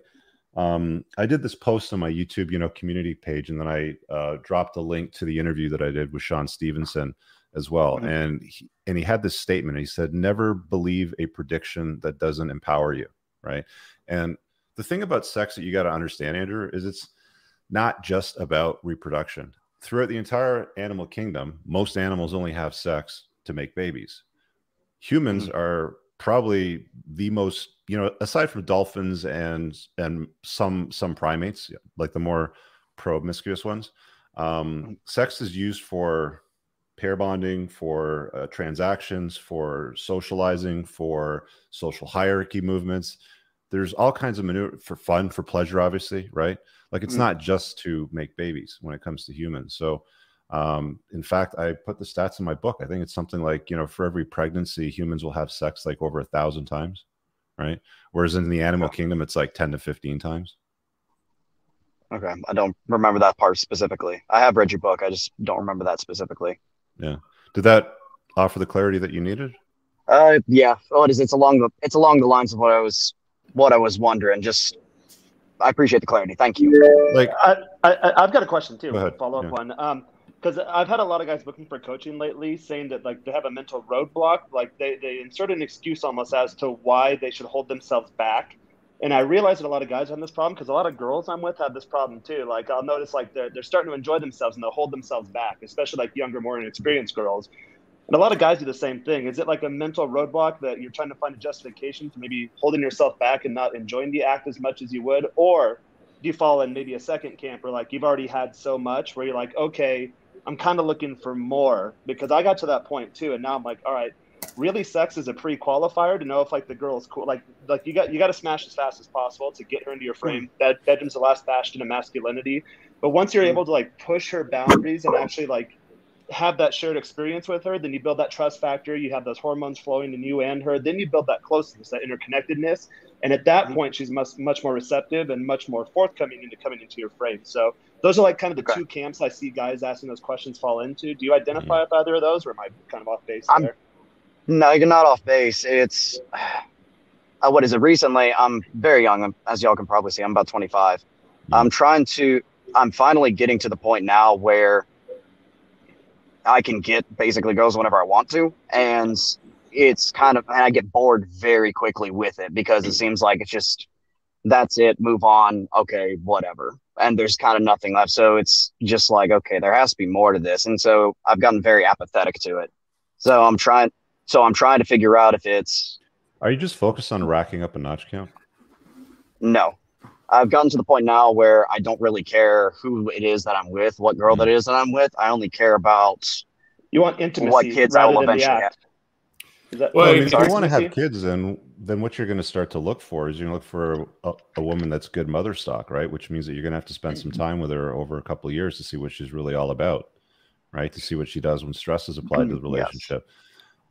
um, I did this post on my YouTube, you know, community page, and then I uh, dropped a link to the interview that I did with Sean Stevenson as well. Mm-hmm. And he, and he had this statement. He said, "Never believe a prediction that doesn't empower you." Right. And the thing about sex that you got to understand, Andrew, is it's not just about reproduction. Throughout the entire animal kingdom, most animals only have sex to make babies. Humans mm-hmm. are probably the most, you know, aside from dolphins and and some some primates, like the more promiscuous ones, um, sex is used for pair bonding, for uh, transactions, for socializing, for social hierarchy movements. There's all kinds of maneuver for fun, for pleasure, obviously, right? Like it's mm. not just to make babies when it comes to humans. So um, in fact, I put the stats in my book. I think it's something like, you know, for every pregnancy, humans will have sex like over a thousand times, right? Whereas in the animal okay. kingdom, it's like ten to fifteen times. Okay. I don't remember that part specifically. I have read your book. I just don't remember that specifically. Yeah. Did that offer the clarity that you needed? Uh, yeah. Oh, it is. It's along the, it's along the lines of what I was, what I was wondering. Just, I appreciate the clarity. Thank you. Like, I, I, I've got a question too. To follow up yeah. on, um, because I've had a lot of guys looking for coaching lately, saying that like they have a mental roadblock, like they they insert an excuse almost as to why they should hold themselves back. And I realize that a lot of guys have this problem because a lot of girls I'm with have this problem too. Like I'll notice like they're, they're starting to enjoy themselves and they'll hold themselves back, especially like younger, more inexperienced girls. And a lot of guys do the same thing. Is it like a mental roadblock that you're trying to find a justification for maybe holding yourself back and not enjoying the act as much as you would? Or do you fall in maybe a second camp where like you've already had so much where you're like, okay, I'm kind of looking for more? Because I got to that point too. And now I'm like, all right, really sex is a pre-qualifier to know if like the girl's cool. Like, like you got, you got to smash as fast as possible to get her into your frame. Bed, bedroom's the last bastion of masculinity. But once you're able to like push her boundaries and actually like have that shared experience with her, then you build that trust factor. You have those hormones flowing in you and her. Then you build that closeness, that interconnectedness. And at that point, she's much, much more receptive and much more forthcoming into coming into your frame. So those are like kind of the okay. two camps I see guys asking those questions fall into. Do you identify with either of those, or am I kind of off base I'm, there? No, you're not off base. It's uh, what is it? Recently, I'm very young. I'm, as y'all can probably see, I'm about twenty-five. Mm-hmm. I'm trying to, I'm finally getting to the point now where I can get basically girls whenever I want to. And it's kind of, and I get bored very quickly with it because it seems like it's just, that's it, move on. Okay, whatever. And there's kind of nothing left. So it's just like, okay, there has to be more to this. And so I've gotten very apathetic to it. So I'm trying, so I'm trying to figure out if it's. Are you just focused on racking up a notch count? No. I've gotten to the point now where I don't really care who it is that I'm with, what girl that is that I'm with. I only care about you want intimacy, what kids I will eventually have. Is that, well, well, I mean, if you want to have kids, then then what you're going to start to look for is you're going to look for a, a woman that's good mother stock, right? Which means that you're going to have to spend some time with her over a couple of years to see what she's really all about, right? To see what she does when stress is applied to the relationship. Yes.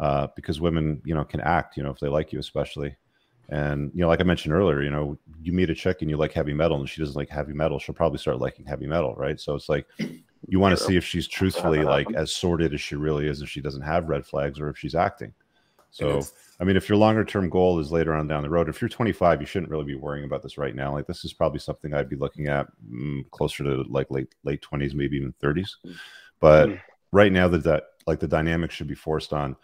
Uh, because women, you know, can act, you know, if they like you, especially. And, you know, like I mentioned earlier, you know, you meet a chick and you like heavy metal and she doesn't like heavy metal, she'll probably start liking heavy metal, right? So it's like you want to see if she's truthfully like as sorted as she really is, if she doesn't have red flags or if she's acting. So, I mean, if your longer term goal is later on down the road, if you're twenty-five, you shouldn't really be worrying about this right now. Like this is probably something I'd be looking at mm, closer to like late late twenties, maybe even thirties. But mm. right now that, that like the dynamic should be forced on.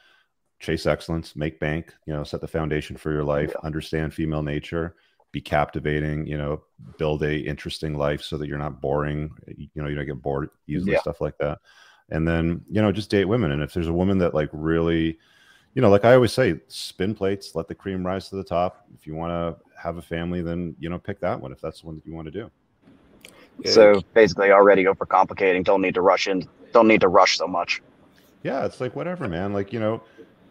Chase excellence, make bank, you know, set the foundation for your life, yeah. understand female nature, be captivating, you know, build a interesting life so that you're not boring, you know, you don't get bored easily, yeah. stuff like that. And then, you know, just date women. And if there's a woman that like really, you know, like I always say, spin plates, let the cream rise to the top. If you want to have a family, then, you know, pick that one if that's the one that you want to do. So basically already overcomplicating, don't need to rush in, don't need to rush so much. Yeah, it's like whatever, man. Like, you know,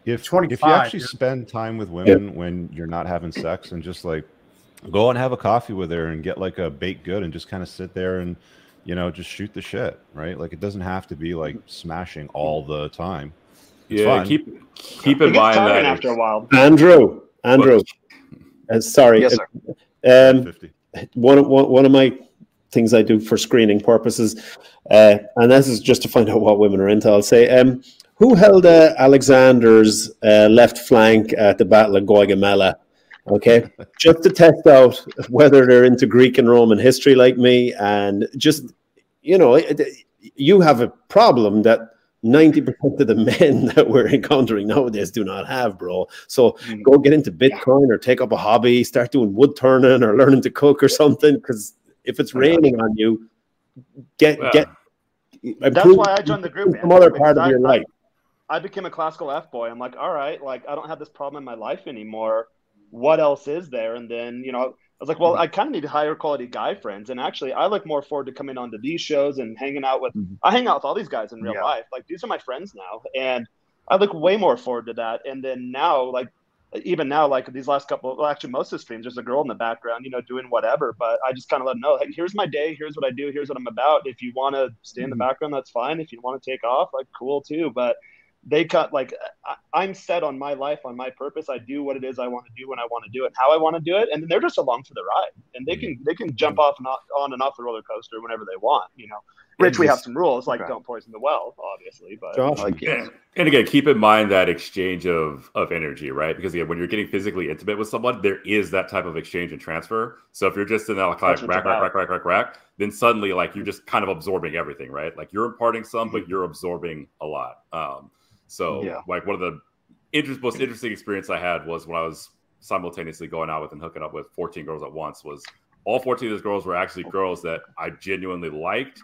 If, if you actually spend time with women yeah. when you're not having sex and just like go and have a coffee with her and get like a baked good and just kind of sit there and, you know, just shoot the shit, right? Like it doesn't have to be like smashing all the time. It's yeah, fun. keep keep in mind that after a while. Andrew, Andrew, uh, sorry, yes, sir. Um, one, one one of my things I do for screening purposes, uh, and this is just to find out what women are into. I'll say, um. Who held uh, Alexander's uh, left flank at the Battle of Gaugamela? Okay, just to test out whether they're into Greek and Roman history like me, and just, you know, it, it, you have a problem that ninety percent of the men that we're encountering nowadays do not have, bro. So mm. go get into Bitcoin or take up a hobby, start doing wood turning or learning to cook or something, because if it's raining on you, get, well, get. That's why I joined the group. Some other part of your life. I became a classical F-boy. I'm like, all right, like, I don't have this problem in my life anymore. What else is there? And then, you know, I was like, well, I kind of need higher quality guy friends. And actually, I look more forward to coming onto these shows and hanging out with, mm-hmm. I hang out with all these guys in real yeah. life. Like, these are my friends now. And I look way more forward to that. And then now, like, even now, like these last couple, well, actually most of the streams, there's a girl in the background, you know, doing whatever, but I just kind of let them know, like, here's my day. Here's what I do. Here's what I'm about. If you want to stay in the background, that's fine. If you want to take off, like, cool too. But they cut, like, I'm set on my life, on my purpose. I do what it is I want to do when I want to do it, how I want to do it. And then they're just along for the ride, and they can, they can jump off and off, on and off the roller coaster whenever they want, you know. Rich, we have some rules, like okay. don't poison the well, obviously. But like, yeah. And again, keep in mind that exchange of of energy, right? Because yeah, when you're getting physically intimate with someone, there is that type of exchange and transfer. So if you're just in that like, like rack, rack, rack, rack, rack, rack, then suddenly like you're just kind of absorbing everything, right? Like you're imparting some, but you're absorbing a lot. Um, so yeah. like one of the interest, most interesting experience I had was when I was simultaneously going out with and hooking up with fourteen girls at once. Was all fourteen of those girls were actually girls that I genuinely liked,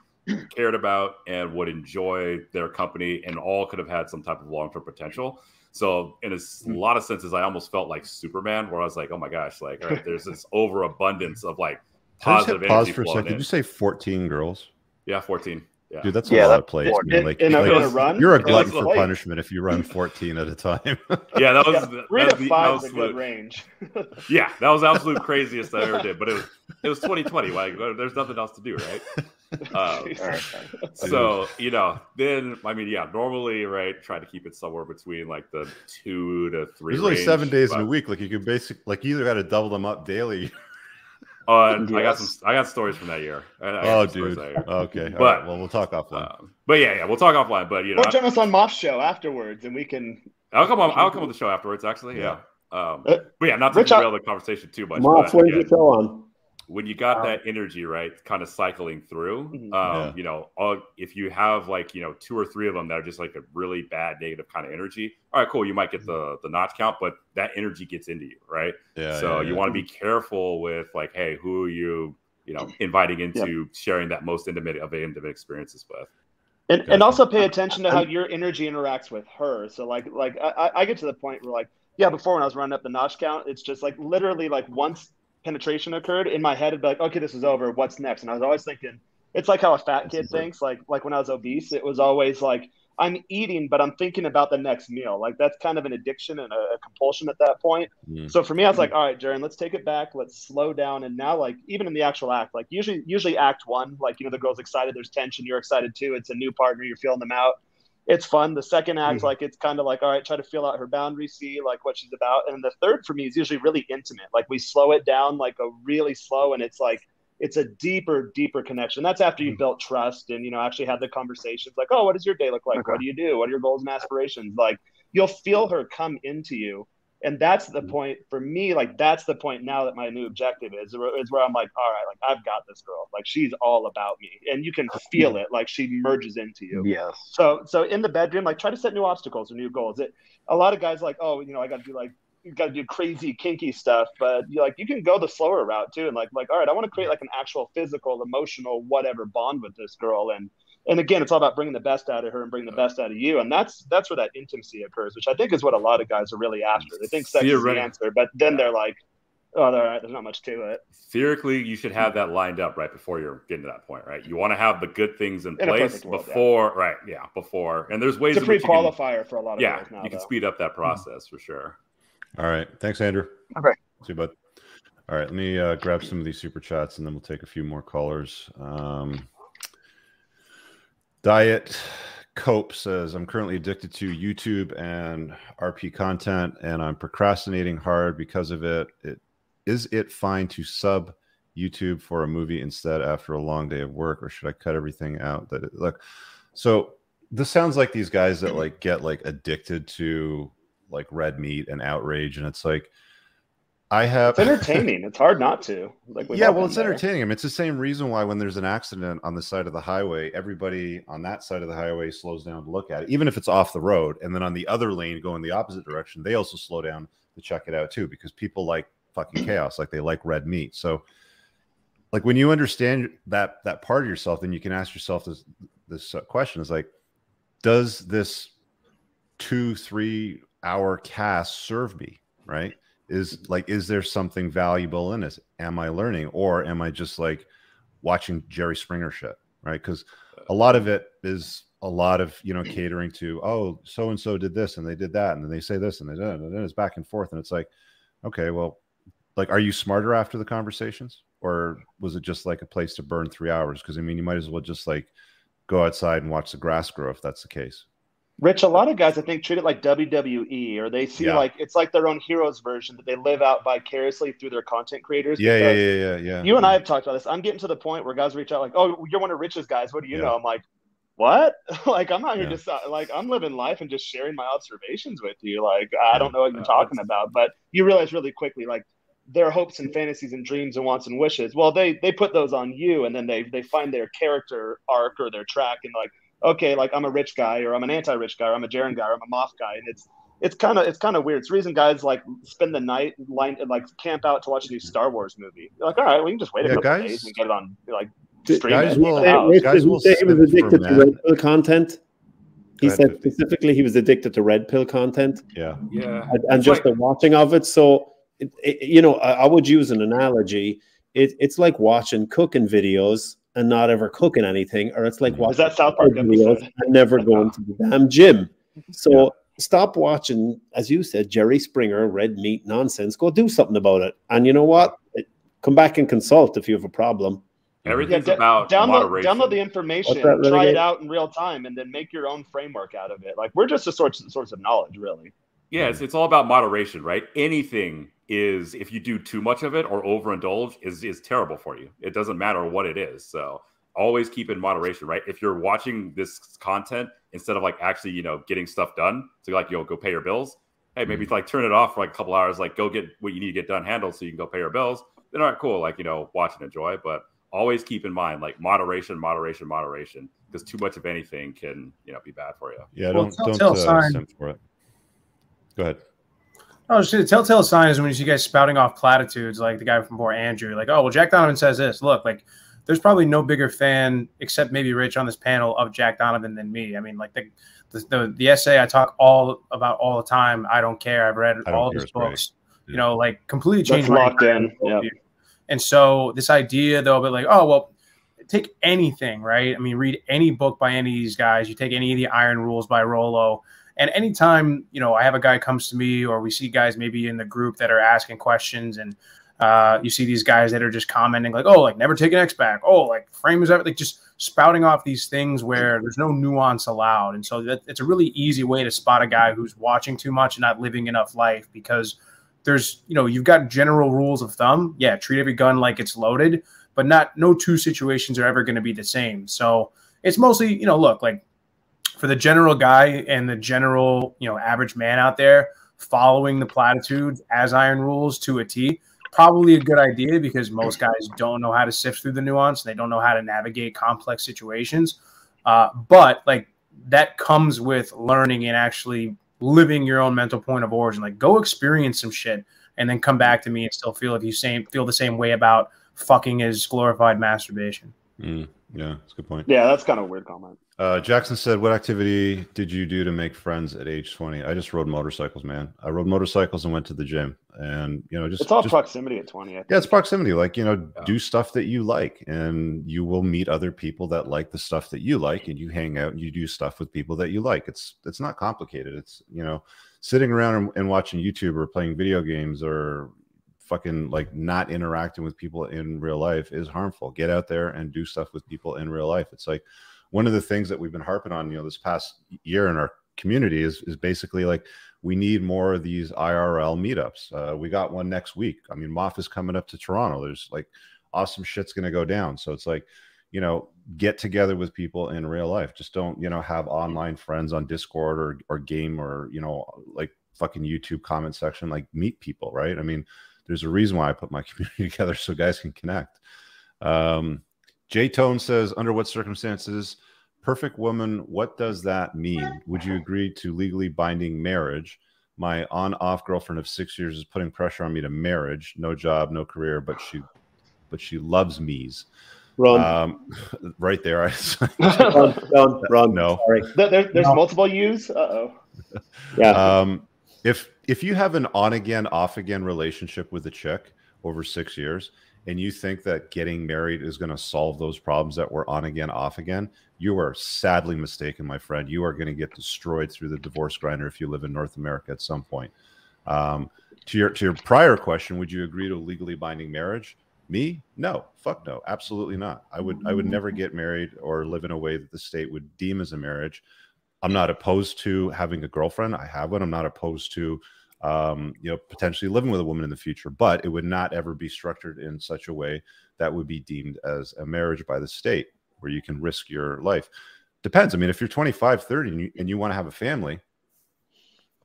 cared about, and would enjoy their company, and all could have had some type of long-term potential. So in a mm-hmm. lot of senses, I almost felt like Superman, where I was like, oh my gosh, like all right, there's this overabundance of like positive energy. Pause for a second. Did you say fourteen girls? Yeah, fourteen. Yeah. Dude, that's a yeah, lot of plays. Man. Like, and like, gonna run, you're a glutton for play. punishment if you run fourteen at a time. yeah, that was yeah, three that to was five the absolute, is a good range. yeah, that was absolute craziest I ever did. But it was it was twenty twenty. Like there's nothing else to do, right? Um, so you know, then I mean, yeah, normally, right? Try to keep it somewhere between like the two to three. There's only like seven days but... in a week. Like you can basically like you either got to double them up daily. Uh, yes. I got some. I got stories from that year. I, I oh, dude. Year. Okay. But right. well, we'll talk offline. Um, but yeah, yeah, we'll talk offline. But you know, or join us on Moff's show afterwards, and we can. I'll come on. I'll come on the show afterwards. Actually, yeah. yeah. Um, uh, but yeah, not to derail the conversation too much. Moff, when you go on? When you got wow. that energy, right, kind of cycling through, um, yeah. you know, all, if you have like you know two or three of them that are just like a really bad negative kind of energy, all right, cool, you might get the the notch count, but that energy gets into you, right? Yeah. So yeah, you yeah. want to be careful with like, hey, who are you, you know, inviting into yeah. sharing that most intimate of intimate experiences with. And okay. and also pay attention to how your energy interacts with her. So like like I, I get to the point where like yeah, before when I was running up the notch count, it's just like literally like once penetration occurred in my head, it'd be like, okay, this is over, what's next? And I was always thinking, it's like how a fat kid thinks, like like when I was obese, it was always like, I'm eating, but I'm thinking about the next meal. Like that's kind of an addiction and a, a compulsion at that point. Mm. So for me, I was like, all right, Jaron, let's take it back. Let's slow down. And now like, even in the actual act, like usually, usually act one, like, you know, the girl's excited, there's tension, you're excited too. It's a new partner, you're feeling them out. It's fun. The second act, mm-hmm. like it's kind of like, all right, try to feel out her boundaries, see like what she's about. And the third for me is usually really intimate. Like we slow it down, like a really slow, and it's like it's a deeper, deeper connection. That's after you've mm-hmm. built trust and you know actually had the conversations. Like, oh, what does your day look like? Okay. What do you do? What are your goals and aspirations? Like you'll feel her come into you, and that's the mm-hmm. point for me. Like that's the point now that my new objective is is where I'm like, all right, like I've got this girl. Like she's all about me, and you can feel it. Like she merges into you. Yes. So so in the bedroom, like try to set new obstacles or new goals. It a lot of guys like, oh, you know, I got to do like you got to do crazy kinky stuff, but you like you can go the slower route too, and like like all right, I want to create like an actual physical, emotional, whatever bond with this girl, and. And again, it's all about bringing the best out of her and bringing the best out of you, and that's that's where that intimacy occurs, which I think is what a lot of guys are really after. They think sex is the answer, but then yeah. they're like, "Oh, all right, there's not much to it." Theoretically, you should have that lined up right before you're getting to that point, right? You want to have the good things in, in place world, before, yeah. right? Yeah, before, and there's ways. It's a pre-qualifier for a lot of yeah, guys now, you can though. speed up that process mm-hmm. for sure. All right, thanks, Andrew. All right, see you, bud. All right, let me uh, grab some of these super chats, and then we'll take a few more callers. Um, Diet Cope says, I'm currently addicted to YouTube and R P content, and I'm procrastinating hard because of it. It is it fine to sub YouTube for a movie instead after a long day of work, or should I cut everything out? That it, look, so this sounds like these guys that like get like addicted to like red meat and outrage, and it's like I have it's entertaining. It's hard not to. Like yeah, well, it's there. entertaining. I mean, it's the same reason why when there's an accident on the side of the highway, everybody on that side of the highway slows down to look at it, even if it's off the road. And then on the other lane, going the opposite direction, they also slow down to check it out too, because people like fucking chaos, like they like red meat. So, like when you understand that that part of yourself, then you can ask yourself this this question: is like, does this two, three hour cast serve me, right? Is like, is there something valuable in this? Am I learning, or am I just like watching Jerry Springer shit, right? Because a lot of it is a lot of, you know, catering to, oh, so-and-so did this and they did that. And then they say this and they did it. And then it's back and forth. And it's like, okay, well, like, are you smarter after the conversations, or was it just like a place to burn three hours? Because I mean, you might as well just like go outside and watch the grass grow if that's the case. Rich, a lot of guys, I think, treat it like W W E, or they see yeah. like it's like their own heroes version that they live out vicariously through their content creators. Yeah, yeah, yeah, yeah, yeah. You and yeah. I have talked about this. I'm getting to the point where guys reach out like, "Oh, you're one of Rich's guys. What do you yeah. know?" I'm like, "What?" Like, I'm out here yeah. just like I'm living life and just sharing my observations with you. Like, I don't know what you're talking about, but you realize really quickly, like, their hopes and fantasies and dreams and wants and wishes. Well, they they put those on you, and then they they find their character arc or their track, and like, okay, like I'm a rich guy, or I'm an anti-rich guy, or I'm a Jaron guy, or I'm a Moff guy, and it's it's kind of it's kind of weird. It's the reason guys like spend the night line like camp out to watch a new Star Wars movie. You're like, all right, we can just wait a yeah, couple guys, days and get it on like stream. Guys, will, guys, guys will say he was addicted to red pill content. He said fifty. Specifically he was addicted to red pill content. Yeah, yeah, and, and just like, the watching of it. So it, it, you know, I, I would use an analogy. It, it's like watching cooking videos and not ever cooking anything, or it's like watching that South Park videos and never going to the damn gym. So yeah. stop watching, as you said, Jerry Springer, red meat nonsense. Go do something about it. And you know what? It, come back and consult if you have a problem. Everything's yeah, about download, moderation. Download the information, try it out in real time, and then make your own framework out of it. Like, we're just a source, source of knowledge, really. Yeah, it's, it's all about moderation, right? Anything is, if you do too much of it or overindulge, is is terrible for you. It doesn't matter what it is. So always keep in moderation, right? If you're watching this content instead of like actually, you know, getting stuff done, so like you'll go pay your bills. Hey, maybe like turn it off for like a couple hours, like go get what you need to get done handled so you can go pay your bills. Then all right, cool, like, you know, watch and enjoy. But always keep in mind, like, moderation, moderation, moderation, because too much of anything can, you know, be bad for you. Yeah, well, don't don't uh, send for it. Go ahead. Oh, just the telltale sign is when you see guys spouting off platitudes, like the guy from Poor Andrew, like, oh, well, Jack Donovan says this. Look, like, there's probably no bigger fan, except maybe Rich on this panel, of Jack Donovan than me. I mean, like, the the, the, the essay I talk all about all the time, I don't care. I've read all of his books, right. you know, like, completely changed my locked in. Yep. And so this idea, though, but like, oh, well, take anything, right? I mean, read any book by any of these guys. You take any of the Iron Rules by Rollo. And anytime, you know, I have a guy comes to me, or we see guys maybe in the group that are asking questions, and uh, you see these guys that are just commenting like, oh, like, never take an X back. Oh, like, frame is everything, like, just spouting off these things where there's no nuance allowed. And so that, it's a really easy way to spot a guy who's watching too much and not living enough life, because there's, you know, you've got general rules of thumb. Yeah, treat every gun like it's loaded, but not no two situations are ever going to be the same. So it's mostly, you know, look, like, for the general guy and the general, you know, average man out there, following the platitudes as Iron Rules to a T, probably a good idea, because most guys don't know how to sift through the nuance. They don't know how to navigate complex situations. Uh, but like, that comes with learning and actually living your own mental point of origin. Like, go experience some shit and then come back to me and still feel if you same feel the same way about fucking is glorified masturbation. Mm, yeah, that's a good point. Yeah, that's kind of a weird comment. Uh, Jackson said, what activity did you do to make friends at age twenty? I just rode motorcycles, man. I rode motorcycles and went to the gym, and, you know, just, it's all just proximity at twenty. I think. Yeah. It's proximity. Like, you know, yeah. do stuff that you like, and you will meet other people that like the stuff that you like, and you hang out and you do stuff with people that you like. It's, it's not complicated. It's, you know, sitting around and, and watching YouTube or playing video games or fucking like not interacting with people in real life is harmful. Get out there and do stuff with people in real life. It's like, one of the things that we've been harping on, you know, this past year in our community is is basically like, we need more of these I R L meetups. Uh, we got one next week. I mean, Moff is coming up to Toronto. There's like awesome shit's going to go down. So it's like, you know, get together with people in real life. Just don't, you know, have online friends on Discord or or game or, you know, like fucking YouTube comment section. Like, meet people, right? I mean, there's a reason why I put my community together so guys can connect. Um, J Tone says, under what circumstances, perfect woman, what does that mean? Would you agree to legally binding marriage? My on-off girlfriend of six years is putting pressure on me to marriage. No job, no career, but she but she loves me's. Run. Um, right there. I run, run, run. No. Sorry. There, there's no. multiple U's? Uh-oh. Yeah. Um, if if you have an on again, off again relationship with a chick over six years, and you think that getting married is going to solve those problems that were on again, off again, you are sadly mistaken, my friend. You are going to get destroyed through the divorce grinder if you live in North America at some point. Um, to your to your prior question, would you agree to a legally binding marriage? Me? No. Fuck no. Absolutely not. I would I would never get married or live in a way that the state would deem as a marriage. I'm not opposed to having a girlfriend. I have one. I'm not opposed to um, you know, potentially living with a woman in the future, but it would not ever be structured in such a way that would be deemed as a marriage by the state where you can risk your life. Depends. I mean, if you're twenty-five, thirty and you, and you want to have a family,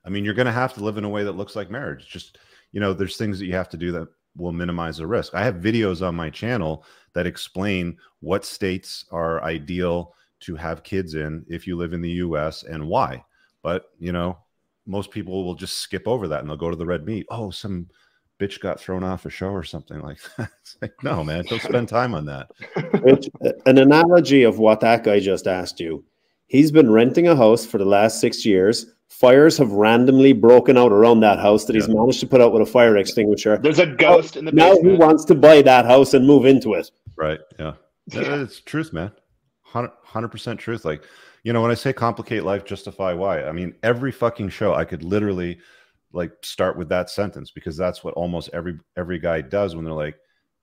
I mean, you're going to have to live in a way that looks like marriage. Just, you know, there's things that you have to do that will minimize the risk. I have videos on my channel that explain what states are ideal to have kids in if you live in the U S and why. But, you know, most people will just skip over that and they'll go to the red meat. Oh, some bitch got thrown off a show or something like that. It's like, no, man, don't spend time on that. Which, an analogy of what that guy just asked you. He's been renting a house for the last six years. Fires have randomly broken out around that house that yeah. he's managed to put out with a fire extinguisher. There's a ghost oh, in the basement. Now he wants to buy that house and move into it. Right, yeah. yeah. It's truth, man. one hundred percent truth. Like, you know, when I say complicate life, justify why, I mean, every fucking show, I could literally, like, start with that sentence because that's what almost every every guy does when they're like,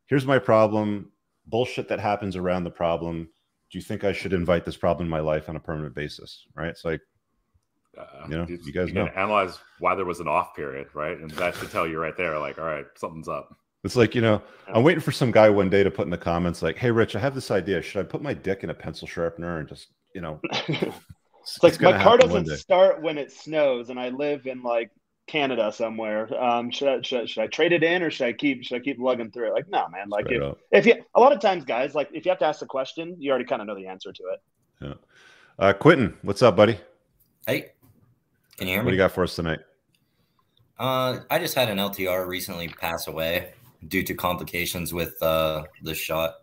here's my problem, bullshit that happens around the problem. Do you think I should invite this problem in my life on a permanent basis, right? It's like, Uh, you know, you, you guys you know. Analyze why there was an off period, right? And that should tell you right there, like, all right, something's up. It's like, you know, I'm waiting for some guy one day to put in the comments, like, hey, Rich, I have this idea. Should I put my dick in a pencil sharpener and just, you know? it's, it's like, my car doesn't start when it snows and I live in, like, Canada somewhere. Um, should I, should, should I trade it in or should I keep should I keep lugging through it? Like, no, man. Like, if, if you, a lot of times, guys, like, if you have to ask the question, you already kind of know the answer to it. Yeah. Uh, Quentin, what's up, buddy? Hey. Can you hear me? What do you got for us tonight? Uh, I just had an L T R recently pass away due to complications with uh, the shot.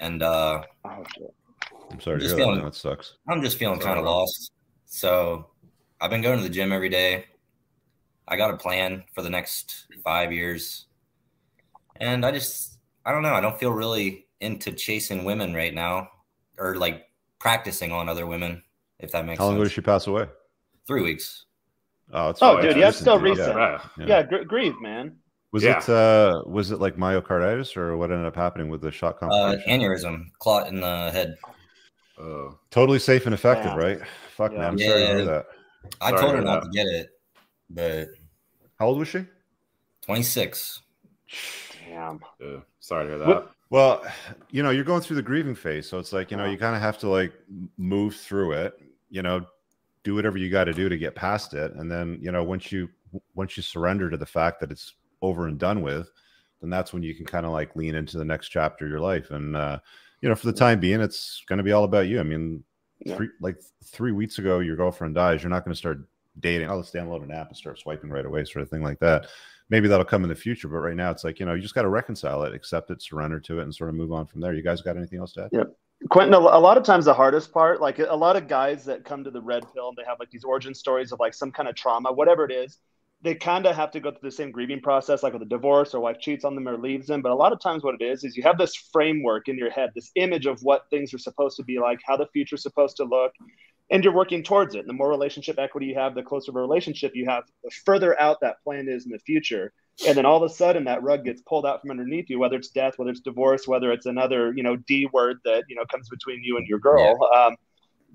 And uh, I'm sorry to hear feeling, that. That sucks. I'm just feeling kind of lost. So I've been going to the gym every day. I got a plan for the next five years. And I just, I don't know. I don't feel really into chasing women right now or like practicing on other women, if that makes sense. How long ago did she pass away? Three weeks. Oh, it's oh dude, recent, yeah, it's still recent. Yeah, yeah. yeah gr grieve, man. Was yeah. it uh, was it like myocarditis or what ended up happening with the shot complication? Uh, aneurysm, clot in the head. Oh. Totally safe and effective, yeah. right? Fuck, yeah. man, I'm yeah. sorry to hear that. I sorry told her not that. to get it, but how old was she? twenty-six. Damn. Yeah. Sorry to hear that. What? Well, you know, you're going through the grieving phase, so it's like you know, oh. you kind of have to like move through it, you know. Do whatever you got to do to get past it, and then you know once you once you surrender to the fact that it's over and done with, then that's when you can kind of like lean into the next chapter of your life. And uh, you know, for the time being, it's going to be all about you. I mean, yeah. three, like three weeks ago, your girlfriend dies. You're not going to start dating. Oh, let's download an app and start swiping right away, sort of thing like that. Maybe that'll come in the future, but right now, it's like you know, you just got to reconcile it, accept it, surrender to it, and sort of move on from there. You guys got anything else to add? Yep. Quentin, a lot of times the hardest part, like a lot of guys that come to the red pill and they have like these origin stories of like some kind of trauma, whatever it is, they kind of have to go through the same grieving process, like with a divorce or wife cheats on them or leaves them. But a lot of times what it is, is you have this framework in your head, this image of what things are supposed to be like, how the future is supposed to look, and you're working towards it. And the more relationship equity you have, the closer of a relationship you have, the further out that plan is in the future. And then all of a sudden that rug gets pulled out from underneath you, whether it's death, whether it's divorce, whether it's another, you know, D word that, you know, comes between you and your girl, yeah. um,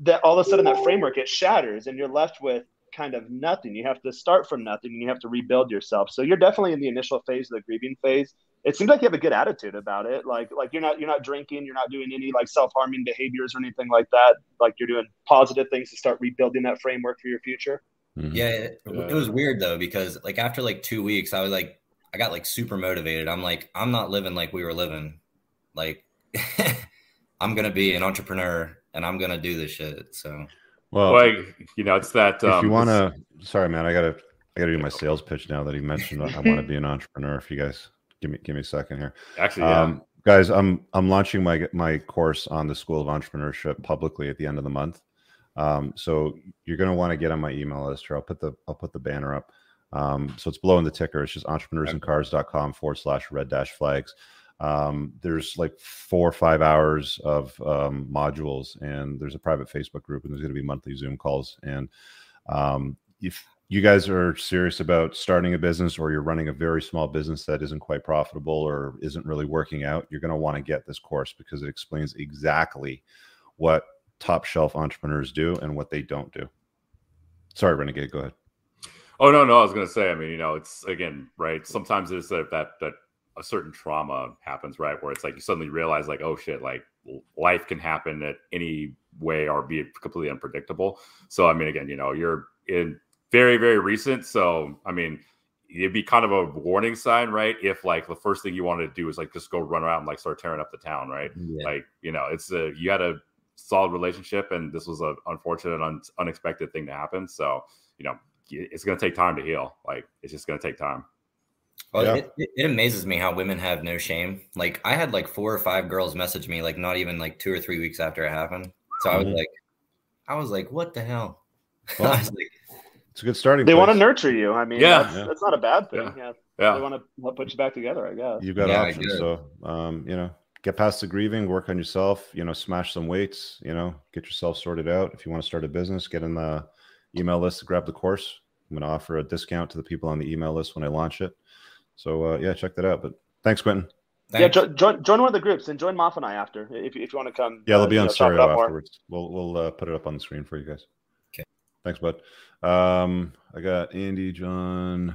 that all of a sudden that framework, it shatters and you're left with kind of nothing. You have to start from nothing and you have to rebuild yourself. So you're definitely in the initial phase of the grieving phase. It seems like you have a good attitude about it. Like, like you're not, you're not drinking, you're not doing any like self-harming behaviors or anything like that. Like you're doing positive things to start rebuilding that framework for your future. Mm-hmm. Yeah, it, it was weird though because like after like two weeks, I was like, I got like super motivated. I'm like, I'm not living like we were living. Like, I'm gonna be an entrepreneur and I'm gonna do this shit. So, well, like you know, it's that. If um, you wanna, sorry, man, I gotta, I gotta do my sales pitch now that he mentioned I want to be an entrepreneur. If you guys give me, give me a second here. Actually, yeah. um, guys, I'm I'm launching my my course on the School of Entrepreneurship publicly at the end of the month. Um, so you're going to want to get on my email list, or I'll put the, I'll put the banner up. Um, so it's below in the ticker. It's just entrepreneurs and cars dot com forward slash red dash flags. Um, there's like four or five hours of, um, modules, and there's a private Facebook group, and there's going to be monthly Zoom calls. And, um, if you guys are serious about starting a business, or you're running a very small business that isn't quite profitable or isn't really working out, you're going to want to get this course, because it explains exactly what top shelf entrepreneurs do and what they don't do. Sorry, Renegade, go ahead. Oh, no, no. I was going to say, I mean, you know, it's again, right. Sometimes it's that, that, that a certain trauma happens, right? Where it's like, you suddenly realize like, oh shit, like life can happen at any way or be completely unpredictable. So, I mean, again, you know, you're in very, very recent. So, I mean, it'd be kind of a warning sign, right? If like the first thing you wanted to do is like, just go run around and like start tearing up the town, right? Yeah. Like, you know, it's a, you had a solid relationship, and this was an unfortunate, un unexpected thing to happen. So, you know, it's going to take time to heal. Like, it's just going to take time. Well, yeah. it, it amazes me how women have no shame. Like, I had like four or five girls message me, like not even like two or three weeks after it happened. So I was mm-hmm. like, I was like, what the hell? Well, I was like, it's a good starting They place. Want to nurture you. I mean, yeah. That's, yeah. that's not a bad thing. Yeah. Yeah. yeah. They want to put you back together, I guess. You've got yeah, options. So, um, you know, get past the grieving, work on yourself, you know, smash some weights, you know, get yourself sorted out. If you want to start a business, get in the email list to grab the course. I'm going to offer a discount to the people on the email list when I launch it. So, uh, yeah, check that out. But thanks, Quentin. Thanks. Yeah, jo join, join one of the groups and join Moff and I after if, if you want to come. Yeah, they'll uh, be on Stereo afterwards. More. We'll, we'll uh, put it up on the screen for you guys. Okay. Thanks, bud. Um, I got Andy, John,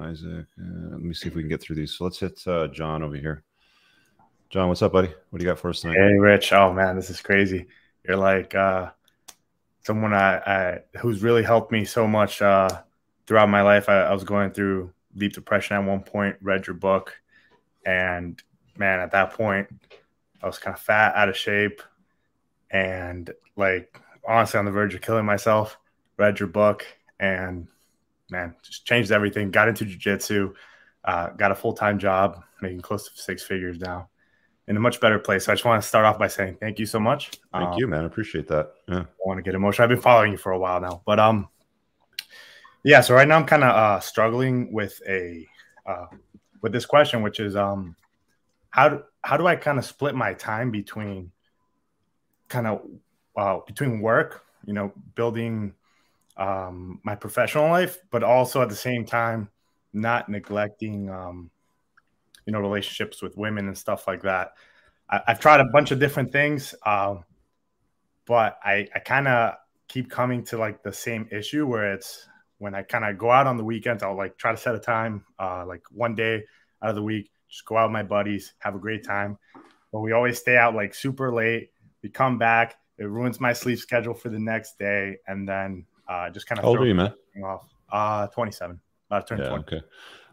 Isaac. Uh, let me see if we can get through these. So let's hit uh, John over here. John, what's up, buddy? What do you got for us tonight? Hey, Rich. Oh, man, this is crazy. You're like uh, someone I, I who's really helped me so much uh, throughout my life. I, I was going through deep depression at one point, read your book, and man, at that point, I was kind of fat, out of shape, and like honestly on the verge of killing myself. Read your book, and man, just changed everything. Got into jiu-jitsu, uh, got a full-time job, making close to six figures now. In a much better place. So I just want to start off by saying thank you so much. Thank um, you, man. I appreciate that. Yeah. I want to get emotional. I've been following you for a while now, but um, yeah. So right now I'm kind of uh, struggling with a uh, with this question, which is um, how do how do I kind of split my time between kind of uh, between work, you know, building um, my professional life, but also at the same time not neglecting um, you know, relationships with women and stuff like that. I, I've tried a bunch of different things, um, but I, I kind of keep coming to like the same issue where it's when I kind of go out on the weekends, I'll like try to set a time, uh, like one day out of the week, just go out with my buddies, have a great time. But we always stay out like super late. We come back, it ruins my sleep schedule for the next day. And then uh, just kind of throw everything off. Uh, twenty-seven. Uh, turn yeah, twenty. Okay.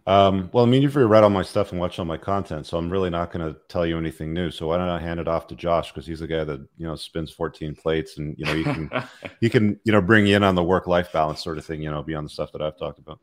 Um, well, I mean, you've already read all my stuff and watched all my content, so I'm really not going to tell you anything new. So why don't I hand it off to Josh, because he's the guy that, you know, spins fourteen plates, and you know, he can, he can, you know, bring you in on the work-life balance sort of thing, you know, beyond the stuff that I've talked about.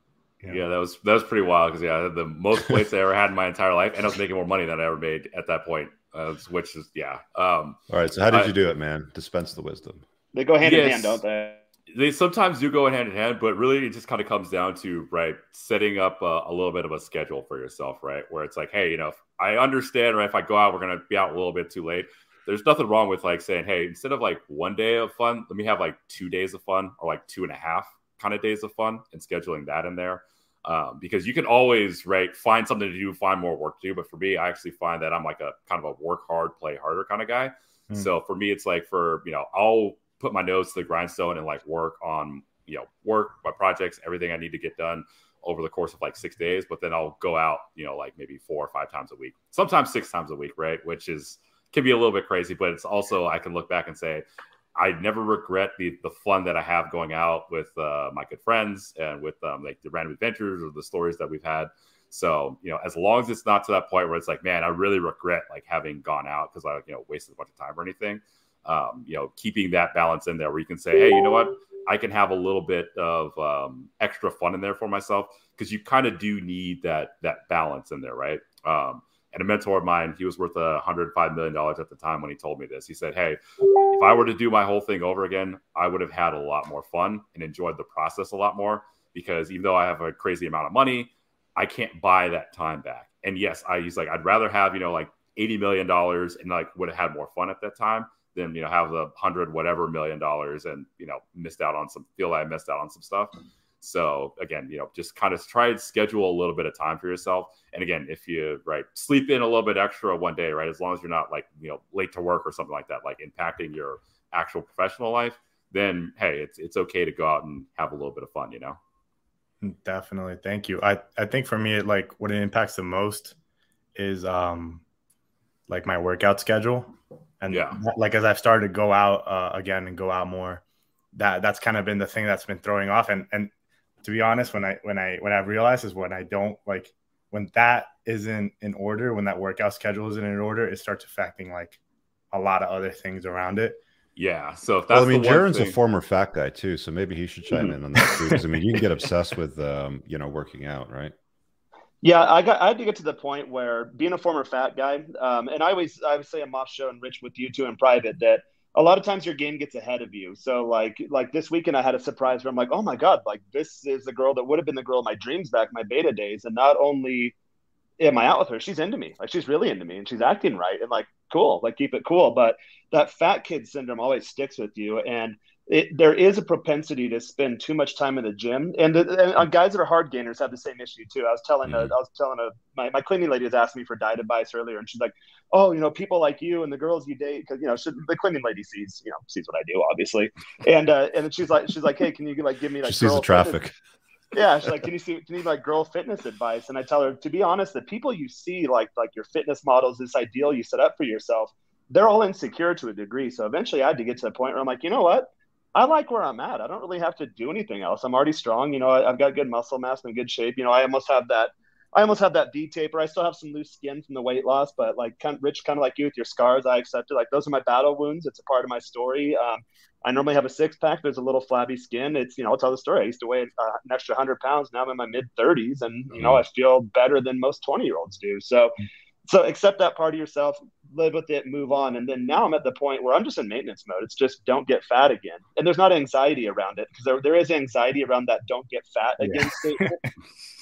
Yeah, yeah that was that was pretty wild, because yeah, I had the most plates I ever had in my entire life, and I was making more money than I ever made at that point, uh, which is yeah. Um, all right, so how did I, you do it, man? Dispense the wisdom. They go hand yes. in hand, don't they? They sometimes do go hand in hand, but really it just kind of comes down to, right, setting up a, a little bit of a schedule for yourself, right? Where it's like, hey, you know, if I understand, right, if I go out, we're going to be out a little bit too late. There's nothing wrong with like saying, hey, instead of like one day of fun, let me have like two days of fun, or like two and a half kind of days of fun, and scheduling that in there. Um, because you can always, right, find something to do, find more work to do. But for me, I actually find that I'm like a kind of a work hard, play harder kind of guy. Mm. So for me, it's like for, you know, I'll put my nose to the grindstone and like work on, you know, work, my projects, everything I need to get done over the course of like six days. But then I'll go out, you know, like maybe four or five times a week, sometimes six times a week, right? Which is, can be a little bit crazy, but it's also, I can look back and say, I never regret the the fun that I have going out with uh, my good friends and with um, like the random adventures or the stories that we've had. So, you know, as long as it's not to that point where it's like, man, I really regret like having gone out because I, you know, wasted a bunch of time or anything. Um, you know, keeping that balance in there where you can say, hey, you know what, I can have a little bit of um, extra fun in there for myself, because you kind of do need that that balance in there, right? Um, and a mentor of mine, he was worth one hundred five million dollars at the time when he told me this. He said, hey, if if I were to do my whole thing over again, I would have had a lot more fun and enjoyed the process a lot more, because even though I have a crazy amount of money, I can't buy that time back. And yes, I he's like, I'd rather have, you know, like eighty million dollars and like would have had more fun at that time than, you know, have the hundred whatever million dollars and, you know, missed out on some, feel like I missed out on some stuff. So again, you know, just kind of try and schedule a little bit of time for yourself. And again, if you, right, sleep in a little bit extra one day, right, as long as you're not like, you know, late to work or something like that, like impacting your actual professional life, then, hey, it's, it's okay to go out and have a little bit of fun, you know? Definitely. Thank you. I, I think for me, it, like what it impacts the most is um, like my workout schedule. And yeah. like, as I've started to go out uh, again and go out more, that that's kind of been the thing that's been throwing off. And, and, to be honest, when I when I when I realize is when I don't like when that isn't in order, when that workout schedule isn't in order, it starts affecting like a lot of other things around it. Yeah. So if that's well, I mean, Jaron's thing... a former fat guy too, so maybe he should chime mm-hmm. in on that too. Because I mean, you can get obsessed with um, you know, working out, right? Yeah, I got I had to get to the point where being a former fat guy, um, and I always I would say on Moff's show and Rich with you two in private that a lot of times your game gets ahead of you. So like, like this weekend I had a surprise where I'm like, oh my God, like this is the girl that would have been the girl of my dreams back in my beta days. And not only am I out with her, she's into me. Like she's really into me and she's acting right. And like, cool, like keep it cool. But that fat kid syndrome always sticks with you. And it, there is a propensity to spend too much time in the gym. And, the, and guys that are hard gainers have the same issue too. I was telling mm-hmm. a, I was telling a, my, my cleaning lady was asking me for diet advice earlier. And she's like, oh, you know, people like you and the girls you date, cause you know, should, the cleaning lady sees, you know, sees what I do obviously. And, uh, and then she's like, she's like, hey, can you like give me like, she sees the traffic. Fitness? Yeah. She's like, can you see, can you like girl fitness advice? And I tell her, to be honest, the people you see, like, like your fitness models, this ideal you set up for yourself, they're all insecure to a degree. So eventually I had to get to the point where I'm like, you know what? I like where I'm at. I don't really have to do anything else. I'm already strong. You know, I, I've got good muscle mass and I'm in good shape. You know, I almost have that. I almost have that V taper. I still have some loose skin from the weight loss, but like kind of, Rich, kind of like you with your scars, I accepted. Like those are my battle wounds. It's a part of my story. Um, I normally have a six pack. There's a little flabby skin. It's, you know, I'll tell the story. I used to weigh uh, an extra hundred pounds. Now I'm in my mid thirties and, you know, I feel better than most twenty year olds do. So, so accept that part of yourself, live with it, move on. And then now I'm at the point where I'm just in maintenance mode. It's just don't get fat again. And there's not anxiety around it because there, there is anxiety around that don't get fat again yeah. statement.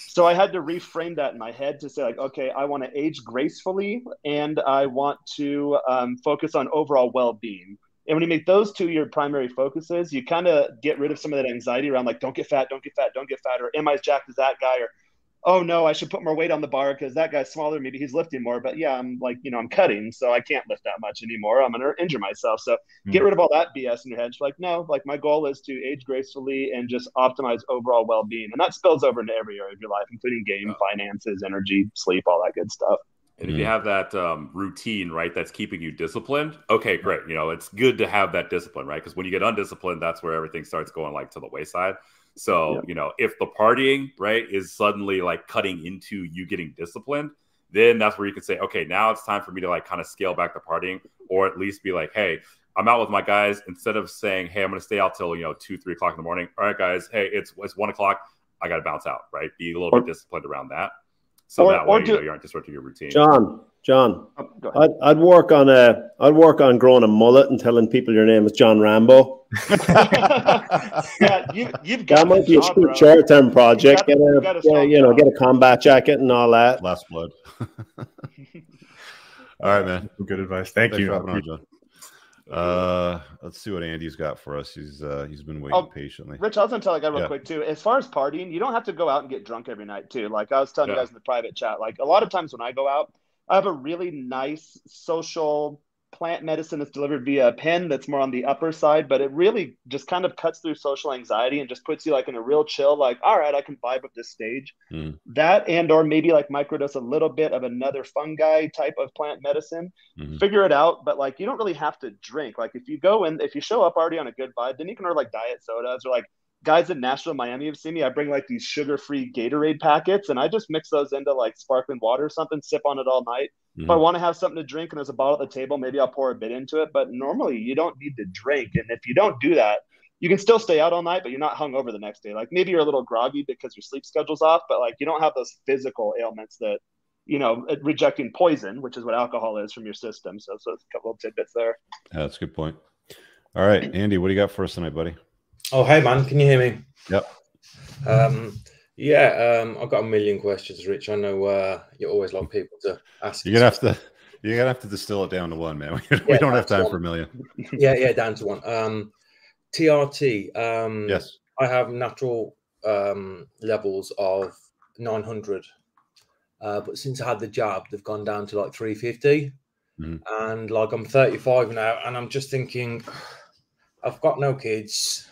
So I had to reframe that in my head to say like, okay, I want to age gracefully and I want to um, focus on overall well-being. And when you make those two your primary focuses, you kind of get rid of some of that anxiety around like, don't get fat, don't get fat, don't get fat, or am I as jacked as that guy? Or, oh no, I should put more weight on the bar because that guy's smaller. Maybe he's lifting more, but yeah, I'm like, you know, I'm cutting, so I can't lift that much anymore. I'm going to injure myself. So mm-hmm. get rid of all that B S in your head. Just like, no, like my goal is to age gracefully and just optimize overall well-being. And that spills over into every area of your life, including game, oh. finances, energy, sleep, all that good stuff. And mm-hmm. if you have that um, routine, right, that's keeping you disciplined. Okay, great. You know, it's good to have that discipline, right? Because when you get undisciplined, that's where everything starts going like to the wayside. So, yep. you know, if the partying, right, is suddenly like cutting into you getting disciplined, then that's where you can say, okay, now it's time for me to like kind of scale back the partying, or at least be like, hey, I'm out with my guys. Instead of saying, hey, I'm going to stay out till, you know, two, three o'clock in the morning. All right, guys. Hey, it's it's one o'clock. I got to bounce out, right? Be a little or, bit disciplined around that. So or, that way, do, you know, you aren't disrupting your routine. John, John, oh, I'd, I'd work on a, I'd work on growing a mullet and telling people your name is John Rambo. yeah, you, you've got that might be job, a short-term project. You, to, get a, you, a, you know, get a combat jacket and all that. Last blood. all right, man. Good advice. Thank Thanks you. On, John. Uh, let's see what Andy's got for us. He's uh, he's been waiting oh, patiently. Rich, I was gonna tell a guy real yeah. quick too. As far as partying, you don't have to go out and get drunk every night too. Like I was telling yeah. you guys in the private chat. Like a lot of times when I go out, I have a really nice social. Plant medicine that's delivered via a pen that's more on the upper side, but it really just kind of cuts through social anxiety and just puts you like in a real chill, like, all right, I can vibe up this stage. Mm. That and or maybe like microdose a little bit of another fungi type of plant medicine, mm-hmm. figure it out. But like, you don't really have to drink. Like if you go in, if you show up already on a good vibe, then you can order like diet sodas or like guys in Nashville, Miami have seen me. I bring like these sugar-free Gatorade packets and I just mix those into like sparkling water or something, sip on it all night. Mm-hmm. If I want to have something to drink and there's a bottle at the table, maybe I'll pour a bit into it. But normally you don't need to drink. And if you don't do that, you can still stay out all night, but you're not hungover the next day. Like maybe you're a little groggy because your sleep schedule's off, but like you don't have those physical ailments that, you know, rejecting poison, which is what alcohol is from your system. So, so it's a couple of tidbits there. Yeah, that's a good point. All right, Andy, what do you got for us tonight, buddy? Oh, hey, man. Can you hear me? Yep. Um, yeah, um, I've got a million questions, Rich. I know uh, you always like people to ask. You're going to have to you're gonna have to distill it down to one, man. We, yeah, we don't have time one. for a million. Yeah, yeah, down to one. Um, T R T. Um, yes. I have natural um, levels of nine hundred. Uh, but since I had the jab, they've gone down to like three fifty. Mm-hmm. And like I'm thirty-five now, and I'm just thinking, I've got no kids.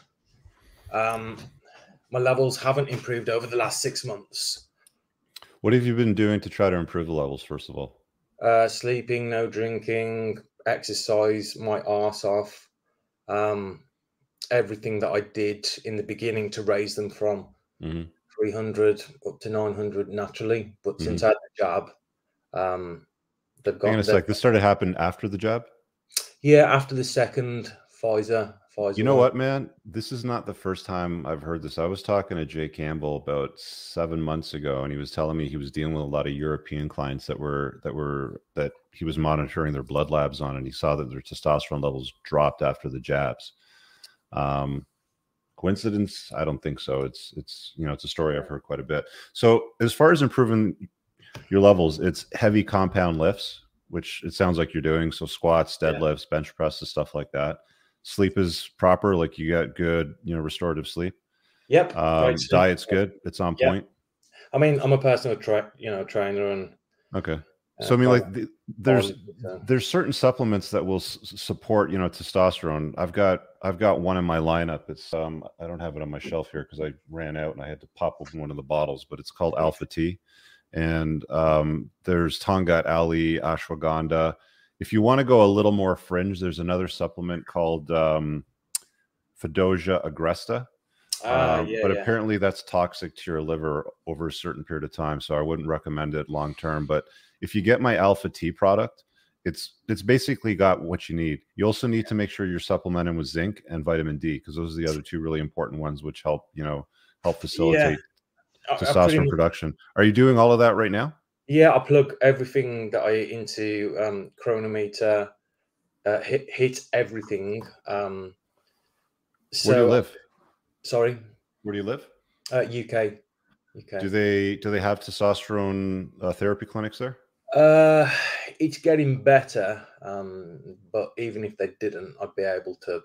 Um, my levels haven't improved over the last six months. What have you been doing to try to improve the levels, first of all? Uh, sleeping, no drinking, exercise, my arse off. Um, everything that I did in the beginning to raise them from mm-hmm. three hundred up to nine hundred naturally. But mm-hmm. since I had the jab, um, they've got... Hang on a sec, this started to happen after the jab? Yeah, after the second Pfizer. You know what, man? This is not the first time I've heard this. I was talking to Jay Campbell about seven months ago, and he was telling me he was dealing with a lot of European clients that were that were that he was monitoring their blood labs on, and he saw that their testosterone levels dropped after the jabs. Um, coincidence? I don't think so. It's it's you know it's a story I've heard quite a bit. So as far as improving your levels, it's heavy compound lifts, which it sounds like you're doing. So squats, deadlifts, yeah. bench presses, stuff like that. Sleep is proper, like you got good, you know, restorative sleep. Yep. Um, right. Diet's good. It's on yep. point. I mean, I'm a personal tra you know, trainer and. Okay. So uh, I mean, like the, there's, there's certain supplements that will s support, you know, testosterone. I've got, I've got one in my lineup. It's, um, I don't have it on my shelf here because I ran out and I had to pop open one of the bottles, but it's called Alpha T. And um, there's Tongat Ali, ashwagandha. If you want to go a little more fringe, there's another supplement called um, Fidoja agresta, ah, um, yeah, but yeah. apparently that's toxic to your liver over a certain period of time, so I wouldn't recommend it long term. But if you get my Alpha T product, it's it's basically got what you need. You also need yeah. to make sure you're supplementing with zinc and vitamin D, because those are the other two really important ones, which help you know help facilitate yeah. testosterone I, production. Are you doing all of that right now? Yeah, I plug everything that I eat into um, Chronometer, uh, hit, hit everything. Um, so, where do you live? Sorry? Where do you live? Uh, U K. U K. Do they do they have testosterone uh, therapy clinics there? Uh, it's getting better, um, but even if they didn't, I'd be able to...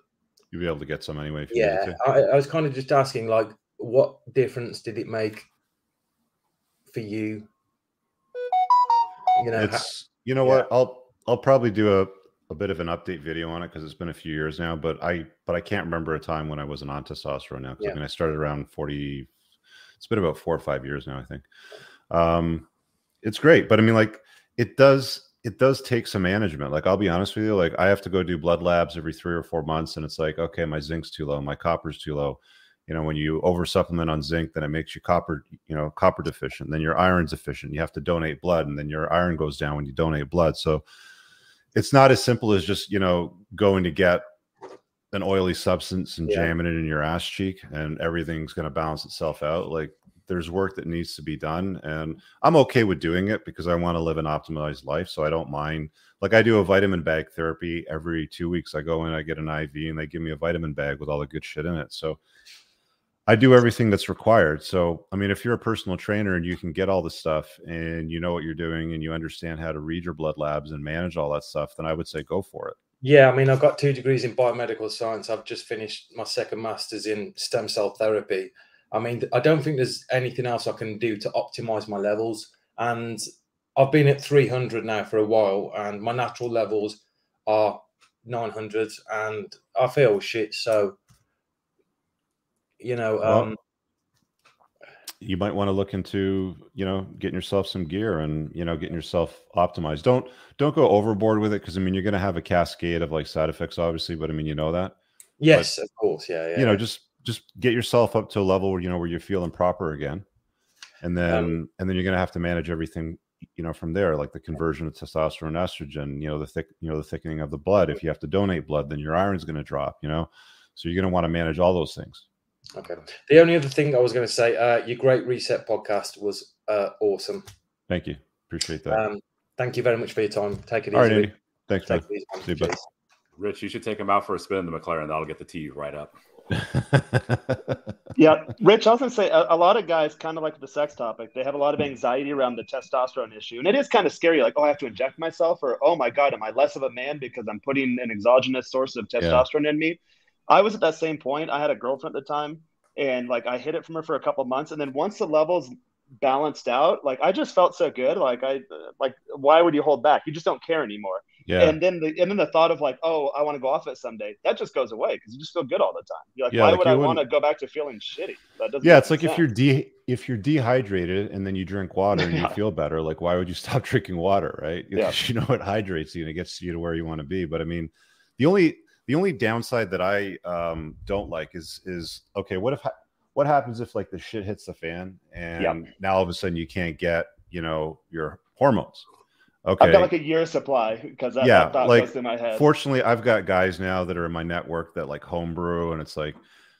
You'd be able to get some anyway. If you yeah, needed to. I, I was kind of just asking, like, what difference did it make for you? You know, it's you know yeah. what I'll I'll probably do a, a bit of an update video on it because it's been a few years now, but I but I can't remember a time when I wasn't on testosterone now. Yeah. I mean, I started around forty. It's been about four or five years now, I think. Um, it's great, but I mean, like it does it does take some management. Like I'll be honest with you, like I have to go do blood labs every three or four months, and it's like okay, my zinc's too low, my copper's too low. You know, when you over supplement on zinc, then it makes you copper, you know, copper deficient. Then your iron's deficient. You have to donate blood, and then your iron goes down when you donate blood. So it's not as simple as just, you know, going to get an oily substance and yeah. jamming it in your ass cheek and everything's going to balance itself out. Like there's work that needs to be done. And I'm okay with doing it because I want to live an optimized life. So I don't mind. Like I do a vitamin bag therapy every two weeks. I go in, I get an I V, and they give me a vitamin bag with all the good shit in it. So I do everything that's required. So, I mean, if you're a personal trainer and you can get all this stuff and you know what you're doing and you understand how to read your blood labs and manage all that stuff, then I would say go for it. Yeah, I mean, I've got two degrees in biomedical science. I've just finished my second master's in stem cell therapy. I mean, I don't think there's anything else I can do to optimize my levels. And I've been at three hundred now for a while, and my natural levels are nine hundred, and I feel shit, so... You know, um, well, you might want to look into, you know, getting yourself some gear and, you know, getting yourself optimized. Don't, don't go overboard with it. Because I mean, you're going to have a cascade of like side effects, obviously, but I mean, you know that. Yes, but, of course. Yeah, yeah. You know, just, just get yourself up to a level where, you know, where you're feeling proper again. And then, um, and then you're going to have to manage everything, you know, from there, like the conversion of testosterone, estrogen, you know, the thick, you know, the thickening of the blood. If you have to donate blood, then your iron's going to drop, you know, so you're going to want to manage all those things. Okay. The only other thing I was going to say, uh, your Great Reset podcast was uh, awesome. Thank you. Appreciate that. Um, thank you very much for your time. Take it easy. All right, Andy. Thanks, man. See you, bud. Rich, you should take him out for a spin in the McLaren. That'll get the T right up. Yeah, Rich, I was going to say, a, a lot of guys, kind of like the sex topic, they have a lot of anxiety around the testosterone issue. And it is kind of scary, like, oh, I have to inject myself, or, oh, my God, am I less of a man because I'm putting an exogenous source of testosterone yeah. in me? I was at that same point. I had a girlfriend at the time, and, like, I hid it from her for a couple months. And then once the levels balanced out, like, I just felt so good. Like, I, like, why would you hold back? You just don't care anymore. Yeah. And then the and then the thought of like, oh, I want to go off it someday, that just goes away because you just feel good all the time. You're like, yeah, why like would I want to go back to feeling shitty? That doesn't yeah, it's like sense. if you're de if you're dehydrated and then you drink water and yeah. you feel better, like why would you stop drinking water, right? Yeah. You know, it hydrates you and it gets you to where you want to be. But I mean, the only the only downside that I um, don't like is is okay, what if what happens if like the shit hits the fan and yeah. now all of a sudden you can't get, you know, your hormones. Okay. I've got like a year supply because that's yeah, thought like, goes through my head. Fortunately, I've got guys now that are in my network that like homebrew, and it's like,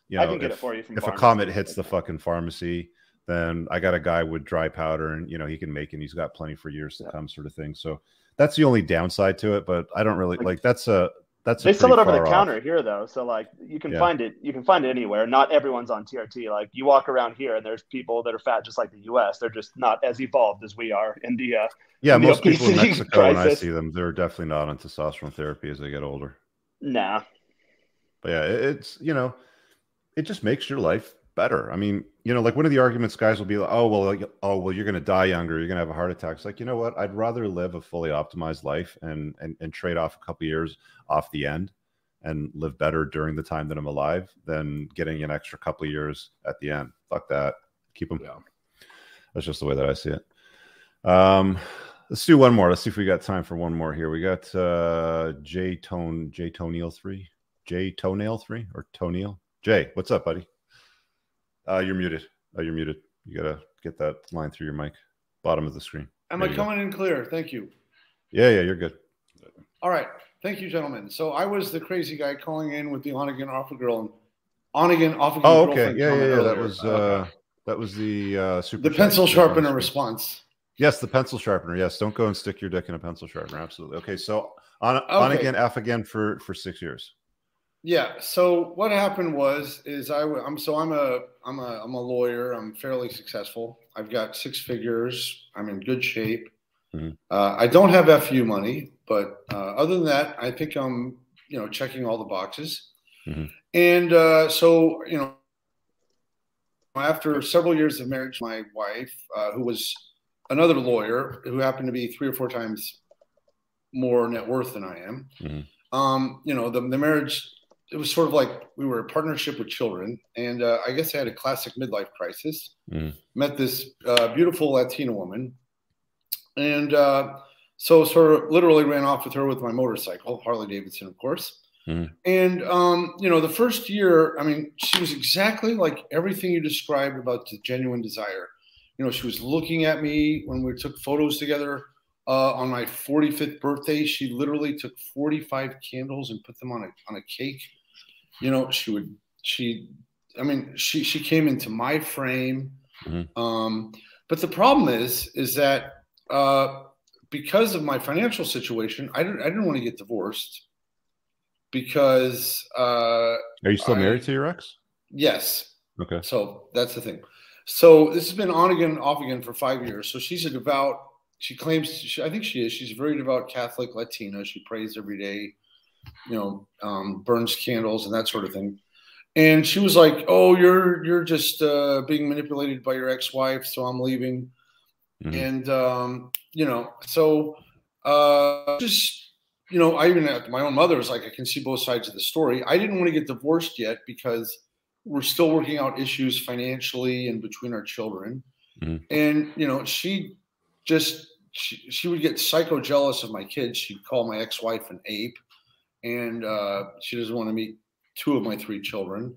you know, I can get if, it for you from if a comet hits the fucking pharmacy, then I got a guy with dry powder, and you know he can make it. And he's got plenty for years to yeah. come, sort of thing. So that's the only downside to it. But I don't really like that's a that's they a sell it over the counter off. Here though, so like you can yeah. find it. You can find it anywhere. Not everyone's on T R T. Like you walk around here, and there's people that are fat, just like the U S. They're just not as evolved as we are in the. Uh, Yeah, most people in Mexico, crisis. When I see them, they're definitely not on testosterone therapy as they get older. Nah. But yeah, it's, you know, it just makes your life better. I mean, you know, like one of the arguments guys will be like, oh, well, like, oh, well, you're going to die younger. You're going to have a heart attack. It's like, you know what? I'd rather live a fully optimized life and, and, and trade off a couple years off the end and live better during the time that I'm alive than getting an extra couple of years at the end. Fuck that. Keep them. Yeah. That's just the way that I see it. Um, Let's do one more. Let's see if we got time for one more here. We got uh, Jay Tone, Jay Toneal three, Jay Toenail three, or Toneal. Jay, what's up, buddy? Uh, you're muted. Oh, you're muted. You gotta get that line through your mic, bottom of the screen. Am I coming in clear? Thank you. Yeah, yeah, you're good. All right, thank you, gentlemen. So I was the crazy guy calling in with the on again, off girl, on again, off again. Oh, okay. Yeah, yeah, yeah. That was uh, okay. that was the uh, super. The pencil sharpener response. Yes, the pencil sharpener. Yes, don't go and stick your dick in a pencil sharpener. Absolutely. Okay, so on okay. on again, off again for for six years. Yeah. So what happened was, is I I'm so I'm a I'm a I'm a lawyer. I'm fairly successful. I've got six figures. I'm in good shape. Mm-hmm. Uh, I don't have F U money, but uh, other than that, I think I'm you know checking all the boxes. Mm-hmm. And uh, so you know, after several years of marriage, my wife, uh, who was another lawyer who happened to be three or four times more net worth than I am. Mm-hmm. Um, you know, the, the marriage, it was sort of like we were a partnership with children. And uh, I guess I had a classic midlife crisis, mm-hmm. met this uh, beautiful Latina woman. And uh, so sort of literally ran off with her with my motorcycle, Harley Davidson, of course. Mm-hmm. And, um, you know, the first year, I mean, she was exactly like everything you described about the genuine desire. You know, she was looking at me when we took photos together uh, on my forty-fifth birthday. She literally took forty-five candles and put them on a on a cake. You know, she would she I mean, she she came into my frame. Mm-hmm. Um, but the problem is, is that uh, because of my financial situation, I didn't I didn't want to get divorced because. Uh, Are you still I, married to your ex? Yes. OK, so that's the thing. So this has been on again, off again for five years. So she's a devout, she claims, she, I think she is, she's a very devout Catholic Latina. She prays every day, you know, um, burns candles and that sort of thing. And she was like, oh, you're you're just uh, being manipulated by your ex-wife, so I'm leaving. Mm-hmm. And, um, you know, so uh, just, you know, I even, my own mother was like, I can see both sides of the story. I didn't want to get divorced yet because we're still working out issues financially and between our children. Mm-hmm. And, you know, she just, she, she would get psycho jealous of my kids. She'd call my ex-wife an ape, and uh, she doesn't want to meet two of my three children.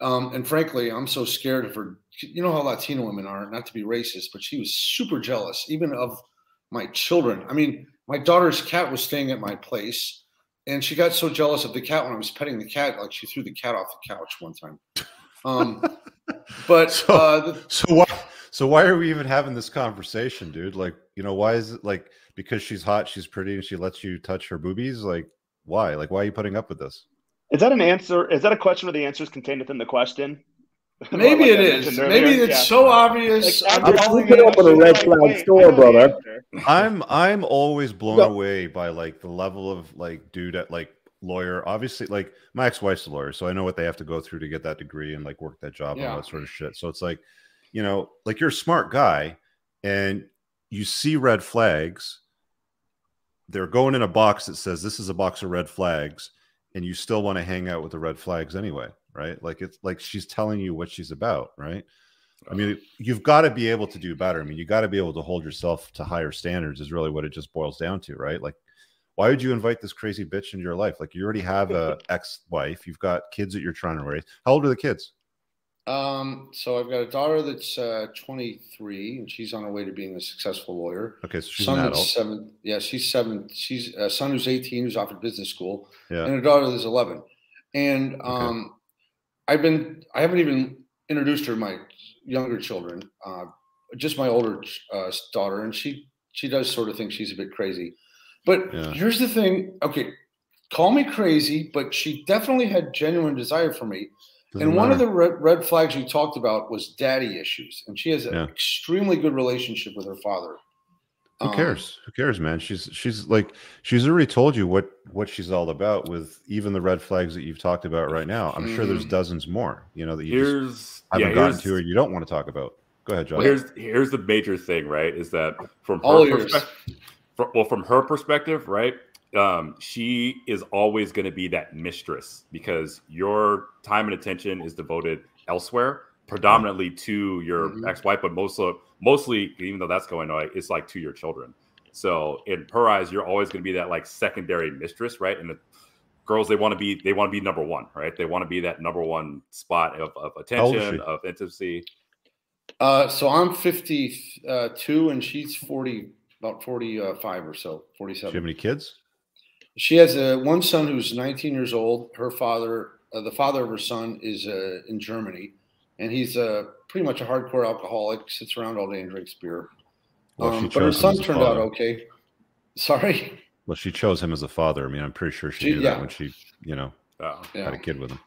Um, and frankly, I'm so scared of her. You know how Latino women are, not to be racist, but she was super jealous even of my children. I mean, my daughter's cat was staying at my place, and she got so jealous of the cat when I was petting the cat, like she threw the cat off the couch one time. Um, but so, uh, the- so why? So why are we even having this conversation, dude? Like, you know, why is it like because she's hot, she's pretty, and she lets you touch her boobies? Like, why? Like, why are you putting up with this? Is that an answer? Is that a question where the answer is contained within the question? Maybe like it is. Maybe it's yeah. so obvious. Like, I'm looking up at a red flag like, store, brother. I'm I'm always blown no. away by like the level of like dude at like lawyer. Obviously, like my ex-wife's a lawyer, so I know what they have to go through to get that degree and like work that job yeah. and all that sort of shit. So it's like, you know, like you're a smart guy, and you see red flags. They're going in a box that says this is a box of red flags, and you still want to hang out with the red flags anyway, right? Like it's like she's telling you what she's about, right? I mean, you've got to be able to do better. I mean, you got to be able to hold yourself to higher standards is really what it just boils down to, right? Like, why would you invite this crazy bitch into your life? Like, you already have a ex-wife, you've got kids that you're trying to raise. How old are the kids? Um, so I've got a daughter that's uh, twenty-three, and she's on her way to being a successful lawyer. Okay, so she's son an adult. Seven, yeah, she's seven. She's a son who's eighteen, who's off at business school, yeah. and a daughter that's eleven. And um, okay. I've been, I haven't even introduced her to my younger children, uh, just my older uh, daughter, and she she does sort of think she's a bit crazy. But yeah. here's the thing. Okay, call me crazy, but she definitely had genuine desire for me. Doesn't and matter. One of the red, red flags you talked about was daddy issues. And she has an yeah. extremely good relationship with her father. Who um, cares? Who cares, man? She's she's like, she's already told you what, what she's all about with even the red flags that you've talked about right now. I'm mm-hmm. sure there's dozens more, you know, that you here's, just haven't yeah, gotten to or you don't want to talk about. Go ahead, John. Well, here's, here's the major thing, right? Is that from her perspective, well, from her perspective, right? Um, she is always going to be that mistress because your time and attention is devoted elsewhere, predominantly to your mm-hmm. ex-wife, but mostly, mostly, even though that's going on, it's like to your children. So in her eyes, you're always going to be that like secondary mistress, right? And the girls, they want to be, they want to be number one, right? They want to be that number one spot of, of attention, of intimacy. Uh, so I'm fifty-two and she's forty, about forty-five or so, forty-seven. Do you have any kids? She has a, one son who's nineteen years old. Her father, uh, the father of her son, is uh, in Germany, and he's uh, pretty much a hardcore alcoholic. Sits around all day and drinks beer. Well, um, but her son turned out okay. Sorry. Well, she chose him as a father. I mean, I'm pretty sure she, she knew yeah. that when she, you know, oh. yeah. had a kid with him.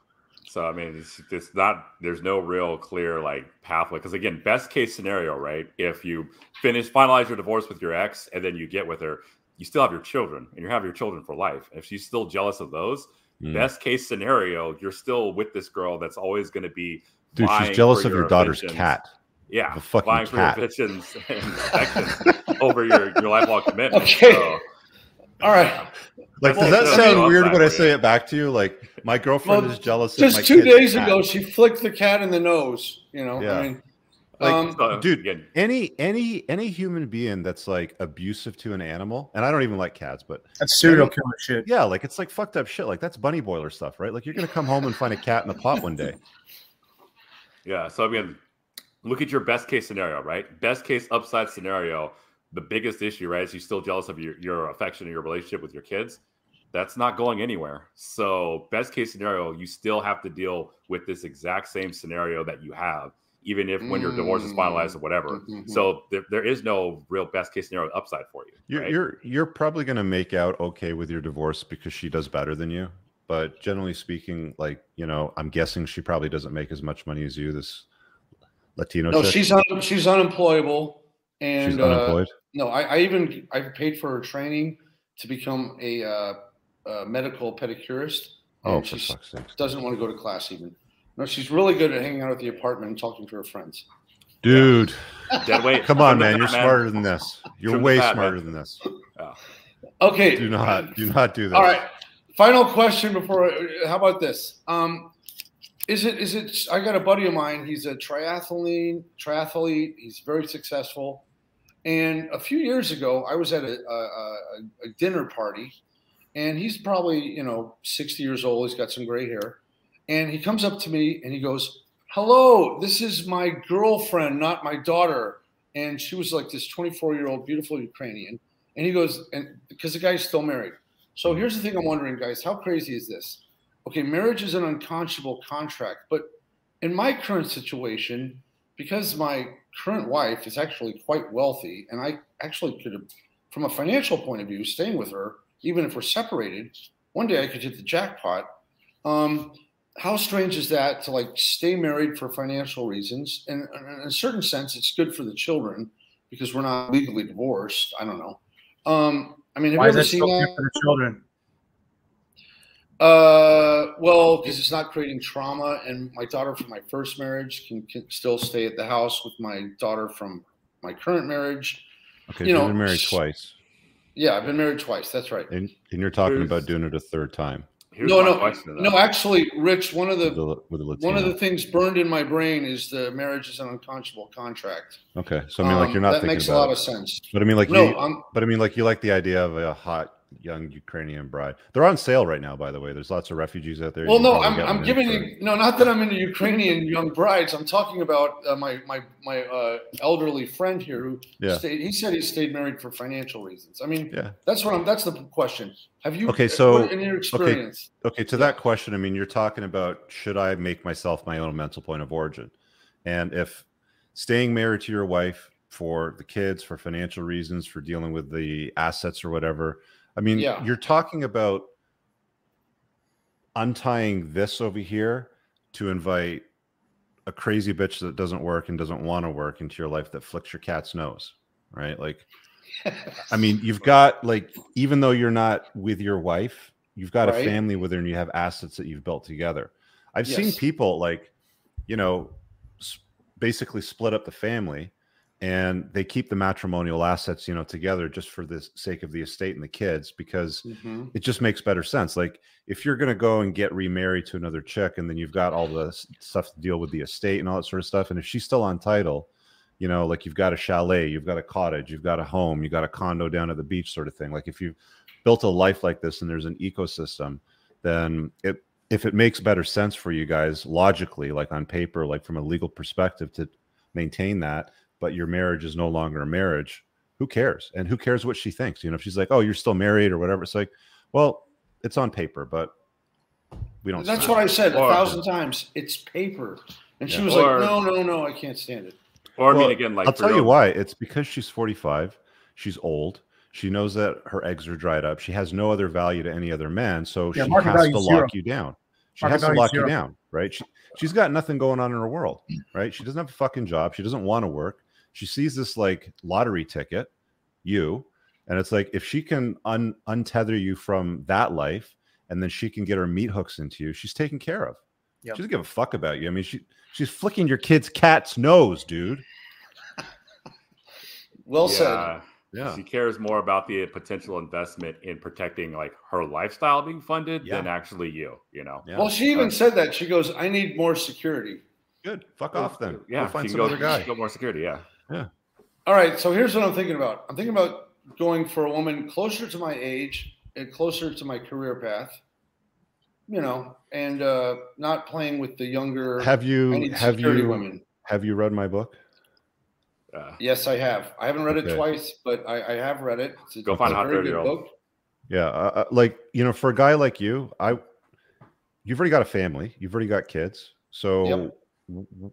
So I mean, it's, it's not. There's no real clear like pathway because again, best case scenario, right? If you finish finalize your divorce with your ex and then you get with her. You still have your children and you have your children for life. If she's still jealous of those, mm. best case scenario, you're still with this girl that's always going to be. Dude, she's jealous of your, your daughter's cat. Yeah. The fucking cat. For your and affections over your, your lifelong commitment. Okay. So, all right. Like, does that sound weird when I say it back to you? Like, my girlfriend well, is jealous just of my two days cat. Ago, she flicked the cat in the nose. You know, yeah. I mean. Like, um, so, dude, yeah. any any any human being that's like abusive to an animal, and I don't even like cats, but that's serial killer shit. Yeah, like it's like fucked up shit. Like that's bunny boiler stuff, right? Like you're gonna come home and find a cat in the pot one day. Yeah. So I mean, look at your best case scenario, right? Best case upside scenario. The biggest issue, right, is you're still jealous of your, your affection and your relationship with your kids. That's not going anywhere. So best case scenario, you still have to deal with this exact same scenario that you have. Even if when your divorce is finalized or whatever. Mm-hmm. So there, there is no real best case scenario upside for you. You're right? you're, you're probably going to make out okay with your divorce because she does better than you. But generally speaking, like, you know, I'm guessing she probably doesn't make as much money as you, this Latino No, chick. she's un- she's unemployable. And, she's unemployed? Uh, no, I, I even I paid for her training to become a, uh, a medical pedicurist. Oh, for fuck's sake. Doesn't want to go to class even. No, she's really good at hanging out at the apartment and talking to her friends. Dude. Dead weight. Come on, man. You're smarter than this. You're way smarter than this. Oh. Okay. Do not. Do not do that. All right. Final question before. How about this? Um, is it? Is it? I got a buddy of mine. He's a triathlete. Triathlete. He's very successful. And a few years ago, I was at a, a, a dinner party, and he's probably, you know, sixty years old. He's got some gray hair. And he comes up to me and he goes, hello, this is my girlfriend, not my daughter. And she was like this twenty-four-year-old beautiful Ukrainian. And he goes, and because the guy's still married. So here's the thing I'm wondering, guys, how crazy is this? Okay, marriage is an unconscionable contract. But in my current situation, because my current wife is actually quite wealthy, and I actually could have, from a financial point of view, staying with her, even if we're separated, one day I could hit the jackpot. Um, how strange is that to like stay married for financial reasons? And, and in a certain sense, it's good for the children because we're not legally divorced. I don't know. Um, I mean, have Why you ever seen so that? For the children? Uh, well, because it's not creating trauma, and my daughter from my first marriage can, can still stay at the house with my daughter from my current marriage. Okay, you know, been married twice. Yeah, I've been married twice. That's right. And, and you're talking here's, about doing it a third time. No, no, no. Actually, Rich, one of the, the one of the things burned in my brain is the marriage is an unconscionable contract. Okay, so I mean, like you're not um, that thinking makes about a lot it. Of sense. But I mean, like no, you, I'm, but I mean, like you like the idea of a hot young Ukrainian bride. They're on sale right now, by the way. There's lots of refugees out there. Well, you no, I'm, I'm giving you no, not that I'm into Ukrainian young brides. I'm talking about uh, my my my uh, elderly friend here who yeah. stayed. He said he stayed married for financial reasons. I mean, yeah. that's what I'm. That's the question. Have you? Okay, so in your experience, okay, okay to yeah. that question, I mean, you're talking about should I make myself my own mental point of origin, and if staying married to your wife for the kids, for financial reasons, for dealing with the assets or whatever. I mean, yeah. you're talking about untying this over here to invite a crazy bitch that doesn't work and doesn't want to work into your life that flicks your cat's nose, right? Like, I mean, you've got like, even though you're not with your wife, you've got right. a family with her and you have assets that you've built together. I've yes. seen people like, you know, basically split up the family. And they keep the matrimonial assets, you know, together just for the sake of the estate and the kids, because mm-hmm. it just makes better sense. Like if you're going to go and get remarried to another chick and then you've got all the stuff to deal with the estate and all that sort of stuff. And if she's still on title, you know, like you've got a chalet, you've got a cottage, you've got a home, you got a condo down at the beach sort of thing. Like if you've built a life like this and there's an ecosystem, then it, if it makes better sense for you guys logically, like on paper, like from a legal perspective to maintain that, but your marriage is no longer a marriage, who cares? And who cares what she thinks? You know, if she's like, oh, you're still married or whatever, it's like, well, it's on paper, but we don't. That's what it. I said a or, thousand times. It's paper. And yeah. she was or, like, no, no, no, I can't stand it. Or well, I mean, again, like I'll tell real. you why. It's because she's forty-five. She's old. She knows that her eggs are dried up. She has no other value to any other man. So yeah, she has to zero. lock you down. She market has to lock zero. you down, right? She, she's got nothing going on in her world, right? She doesn't have a fucking job. She doesn't want to work. She sees this like lottery ticket, you, and it's like if she can un- untether you from that life, and then she can get her meat hooks into you, she's taken care of. Yep. She doesn't give a fuck about you. I mean, she she's flicking your kid's cat's nose, dude. Well yeah. said. Yeah, she cares more about the potential investment in protecting like her lifestyle being funded yeah. than actually you. You know. Yeah. Well, she even uh, said that. She goes, "I need more security." Good. Fuck off then. Yeah, go find some go, other guy. Go more security. Yeah. Yeah. All right. So here's what I'm thinking about. I'm thinking about going for a woman closer to my age and closer to my career path, you know, and uh, not playing with the younger. Have you, have you, women. have you read my book? Uh, yes, I have. I haven't read okay. it twice, but I, I have read it. It's a, go find a very good book. Yeah. Uh, like, you know, for a guy like you, I, you've already got a family, you've already got kids. So yep. w-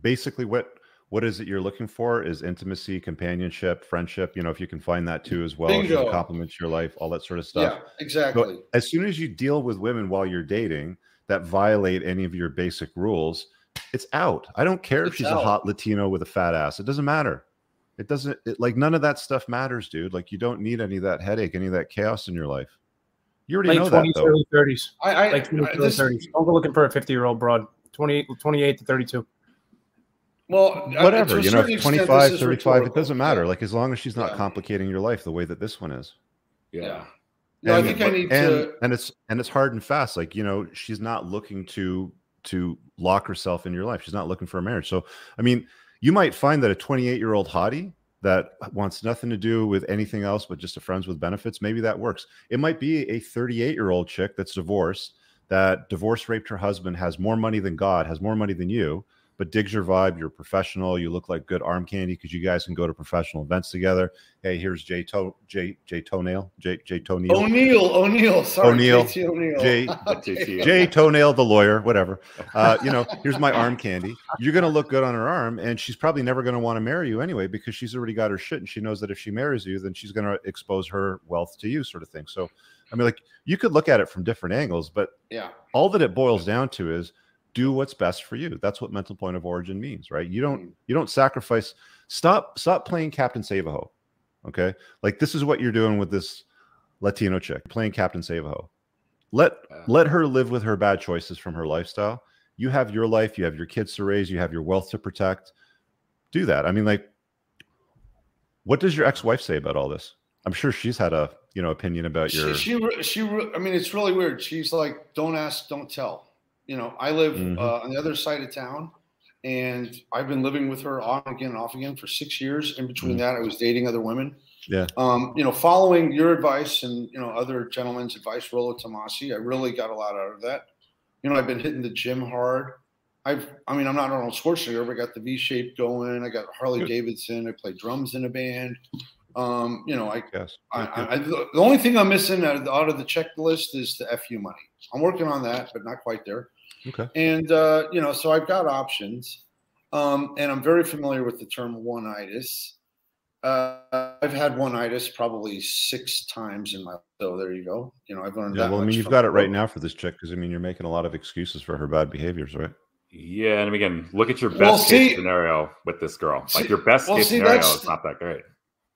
basically what, What is it you're looking for is intimacy, companionship, friendship. You know, if you can find that too as well, if it complements your life, all that sort of stuff. Yeah, exactly. But as soon as you deal with women while you're dating that violate any of your basic rules, it's out. I don't care it's if she's out. a hot Latino with a fat ass. It doesn't matter. It doesn't it, like none of that stuff matters, dude. Like you don't need any of that headache, any of that chaos in your life. You already like know twenties, that though. Early thirties. I, I, like twenties, I, this, thirties. Don't go looking for a fifty-year-old broad. twenty-eight to thirty-two. Well, whatever, you know, twenty-five, thirty-five, it doesn't matter. Like, as long as she's not yeah. complicating your life the way that this one is. Yeah. No, and, I think I need and, to. And it's, and it's hard and fast. Like, you know, she's not looking to, to lock herself in your life. She's not looking for a marriage. So, I mean, you might find that a twenty-eight year old hottie that wants nothing to do with anything else, but just a friends with benefits. Maybe that works. It might be a thirty-eight year old chick that's divorced, that divorce raped her husband, has more money than God, has more money than you. But digs your vibe, you're professional, you look like good arm candy because you guys can go to professional events together. Hey, here's Jay To Jay Jay Toenail. Jay Jay Toenail. O'Neill, O'Neill, sorry. O'Neill. Jay Jay Toenail, the lawyer, whatever. Uh, you know, here's my arm candy. You're gonna look good on her arm, and she's probably never gonna want to marry you anyway, because she's already got her shit and she knows that if she marries you, then she's gonna expose her wealth to you, sort of thing. So I mean, like, you could look at it from different angles, but yeah, all that it boils down to is do what's best for you. That's what mental point of origin means, right? You don't, you don't sacrifice. Stop, stop playing Captain Save-A-Ho. Okay. Like, this is what you're doing with this Latino chick playing Captain Save-A-Ho. Let, yeah. let her live with her bad choices from her lifestyle. You have your life, you have your kids to raise, you have your wealth to protect. Do that. I mean, like, what does your ex-wife say about all this? I'm sure she's had a, you know, opinion about your. She, she, she I mean, it's really weird. She's like, don't ask, don't tell. You know, I live mm-hmm. uh, on the other side of town, and I've been living with her on again and off again for six years. In between mm-hmm. that, I was dating other women. Yeah. Um, you know, following your advice and, you know, other gentlemen's advice, Rollo Tomassi, I really got a lot out of that. You know, I've been hitting the gym hard. I've, I mean, I'm not Arnold Schwarzenegger, but I got the V-shape going. I got Harley Good. Davidson. I play drums in a band. Um, you know, I, yes. I, I, I, the only thing I'm missing out of, the, out of the checklist is the F U money. I'm working on that, but not quite there. Okay. And, uh, you know, so I've got options. Um, and I'm very familiar with the term one-itis. Uh, I've had one-itis probably six times in my life. So there you go. You know, I've learned yeah, that. Well, I mean, you've got it right now for this chick, because I mean, you're making a lot of excuses for her bad behaviors, right? Yeah, and again, look at your best well, see, case scenario with this girl. Like, your best well, case see, scenario is not that great.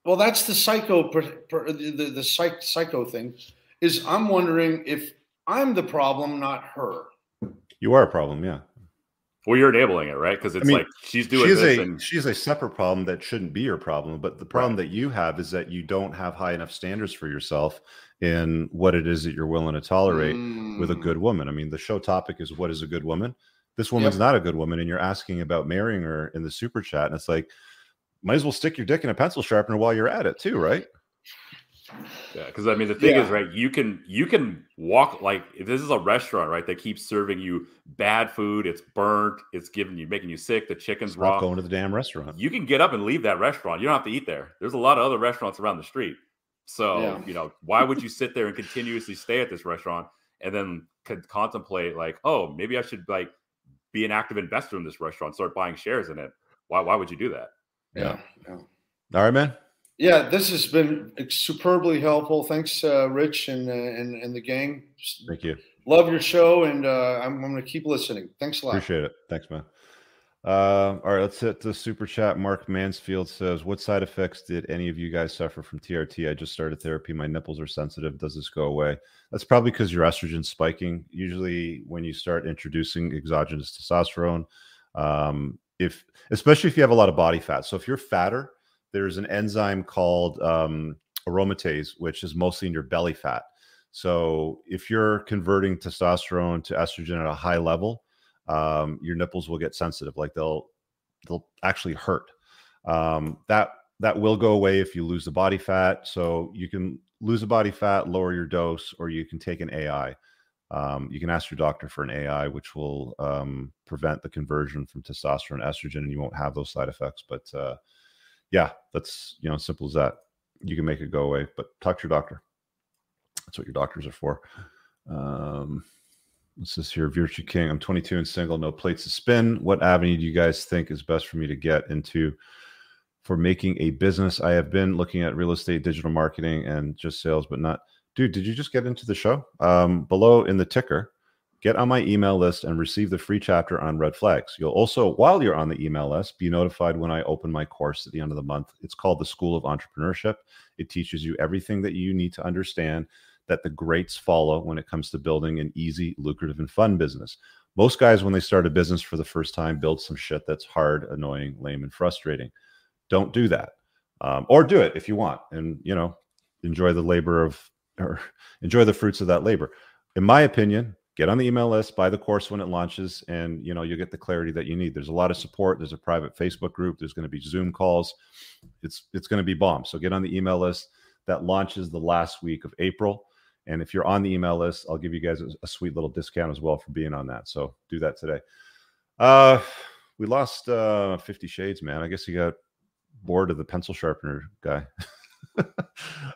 Well, that's the psycho, the the psych, psycho thing. Is I'm wondering if I'm the problem, not her. You are a problem, yeah. Well, you're enabling it, right? Because it's I mean, like she's doing she's this, a, and she's a separate problem that shouldn't be your problem. But the problem right. that you have is that you don't have high enough standards for yourself in what it is that you're willing to tolerate mm. with a good woman. I mean, the show topic is what is a good woman. This woman's yep. not a good woman, and you're asking about marrying her in the super chat, and it's like, might as well stick your dick in a pencil sharpener while you're at it too, right? Yeah, because I mean, the thing yeah. is, right, you can you can walk, like, if this is a restaurant, right, that keeps serving you bad food, it's burnt, it's giving you, making you sick, the chicken's Stop raw. Going to the damn restaurant. You can get up and leave that restaurant. You don't have to eat there. There's a lot of other restaurants around the street. So, yeah. you know, why would you sit there and continuously stay at this restaurant and then could contemplate, like, oh, maybe I should, like, be an active investor in this restaurant, start buying shares in it. Why Why would you do that? Yeah. yeah. All right, man. Yeah, this has been superbly helpful. Thanks, uh, Rich and, and and the gang. Thank you. Love your show, and uh, I'm, I'm going to keep listening. Thanks a lot. Appreciate it. Thanks, man. Uh, all right, let's hit the super chat. Mark Mansfield says, what side effects did any of you guys suffer from T R T? I just started therapy. My nipples are sensitive. Does this go away? That's probably because your estrogen's spiking. Usually when you start introducing exogenous testosterone, um, if especially if you have a lot of body fat. So if you're fatter, there's an enzyme called um, aromatase, which is mostly in your belly fat. So if you're converting testosterone to estrogen at a high level, um your nipples will get sensitive, like they'll they'll actually hurt. um that that will go away if you lose the body fat. So you can lose the body fat, lower your dose, or you can take an A I. um you can ask your doctor for an A I, which will um prevent the conversion from testosterone to estrogen, and you won't have those side effects. But uh yeah, that's, you know, simple as that. You can make it go away, but talk to your doctor. That's what your doctors are for. um This is here, Virtue King. I'm twenty-two and single, no plates to spin. What avenue do you guys think is best for me to get into for making a business? I have been looking at real estate, digital marketing, and just sales, but not. Dude, did you just get into the show? Um, below in the ticker, get on my email list and receive the free chapter on red flags. You'll also, while you're on the email list, be notified when I open my course at the end of the month. It's called The School of Entrepreneurship. It teaches you everything that you need to understand that the greats follow when it comes to building an easy, lucrative, and fun business. Most guys, when they start a business for the first time, build some shit that's hard, annoying, lame, and frustrating. Don't do that. Um, or do it if you want, and, you know, enjoy the labor of, or enjoy the fruits of that labor. In my opinion, get on the email list, buy the course when it launches, and, you know, you'll get the clarity that you need. There's a lot of support. There's a private Facebook group. There's going to be Zoom calls. It's, it's going to be bomb. So get on the email list. That launches the last week of April. And if you're on the email list, I'll give you guys a, a sweet little discount as well for being on that. So do that today. Uh, we lost uh, Fifty Shades, man. I guess he got bored of the pencil sharpener guy.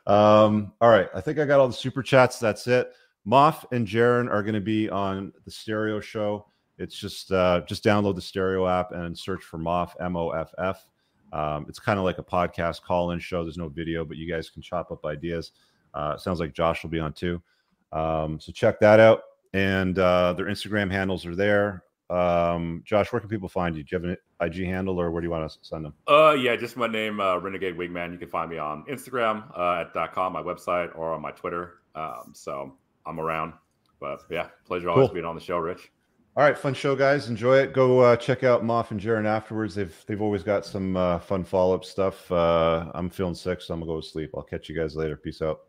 um, all right. I think I got all the super chats. That's it. Moff and Jaron are going to be on the Stereo Show. It's just uh, just download the Stereo app and search for Moff, M O F F. Um, it's kind of like a podcast call-in show. There's no video, but you guys can chop up ideas. Uh, sounds like Josh will be on too. Um, so check that out. And uh, their Instagram handles are there. Um, Josh, where can people find you? Do you have an I G handle, or where do you want to send them? Uh, yeah, just my name, uh, Renegade Wigman. You can find me on Instagram uh, at .com, my website, or on my Twitter. Um, so I'm around. But yeah, pleasure always cool. being on the show, Rich. All right, fun show, guys. Enjoy it. Go uh, check out Moff and Jaron afterwards. They've they've always got some uh, fun follow up stuff. Uh, I'm feeling sick, so I'm gonna go to sleep. I'll catch you guys later. Peace out.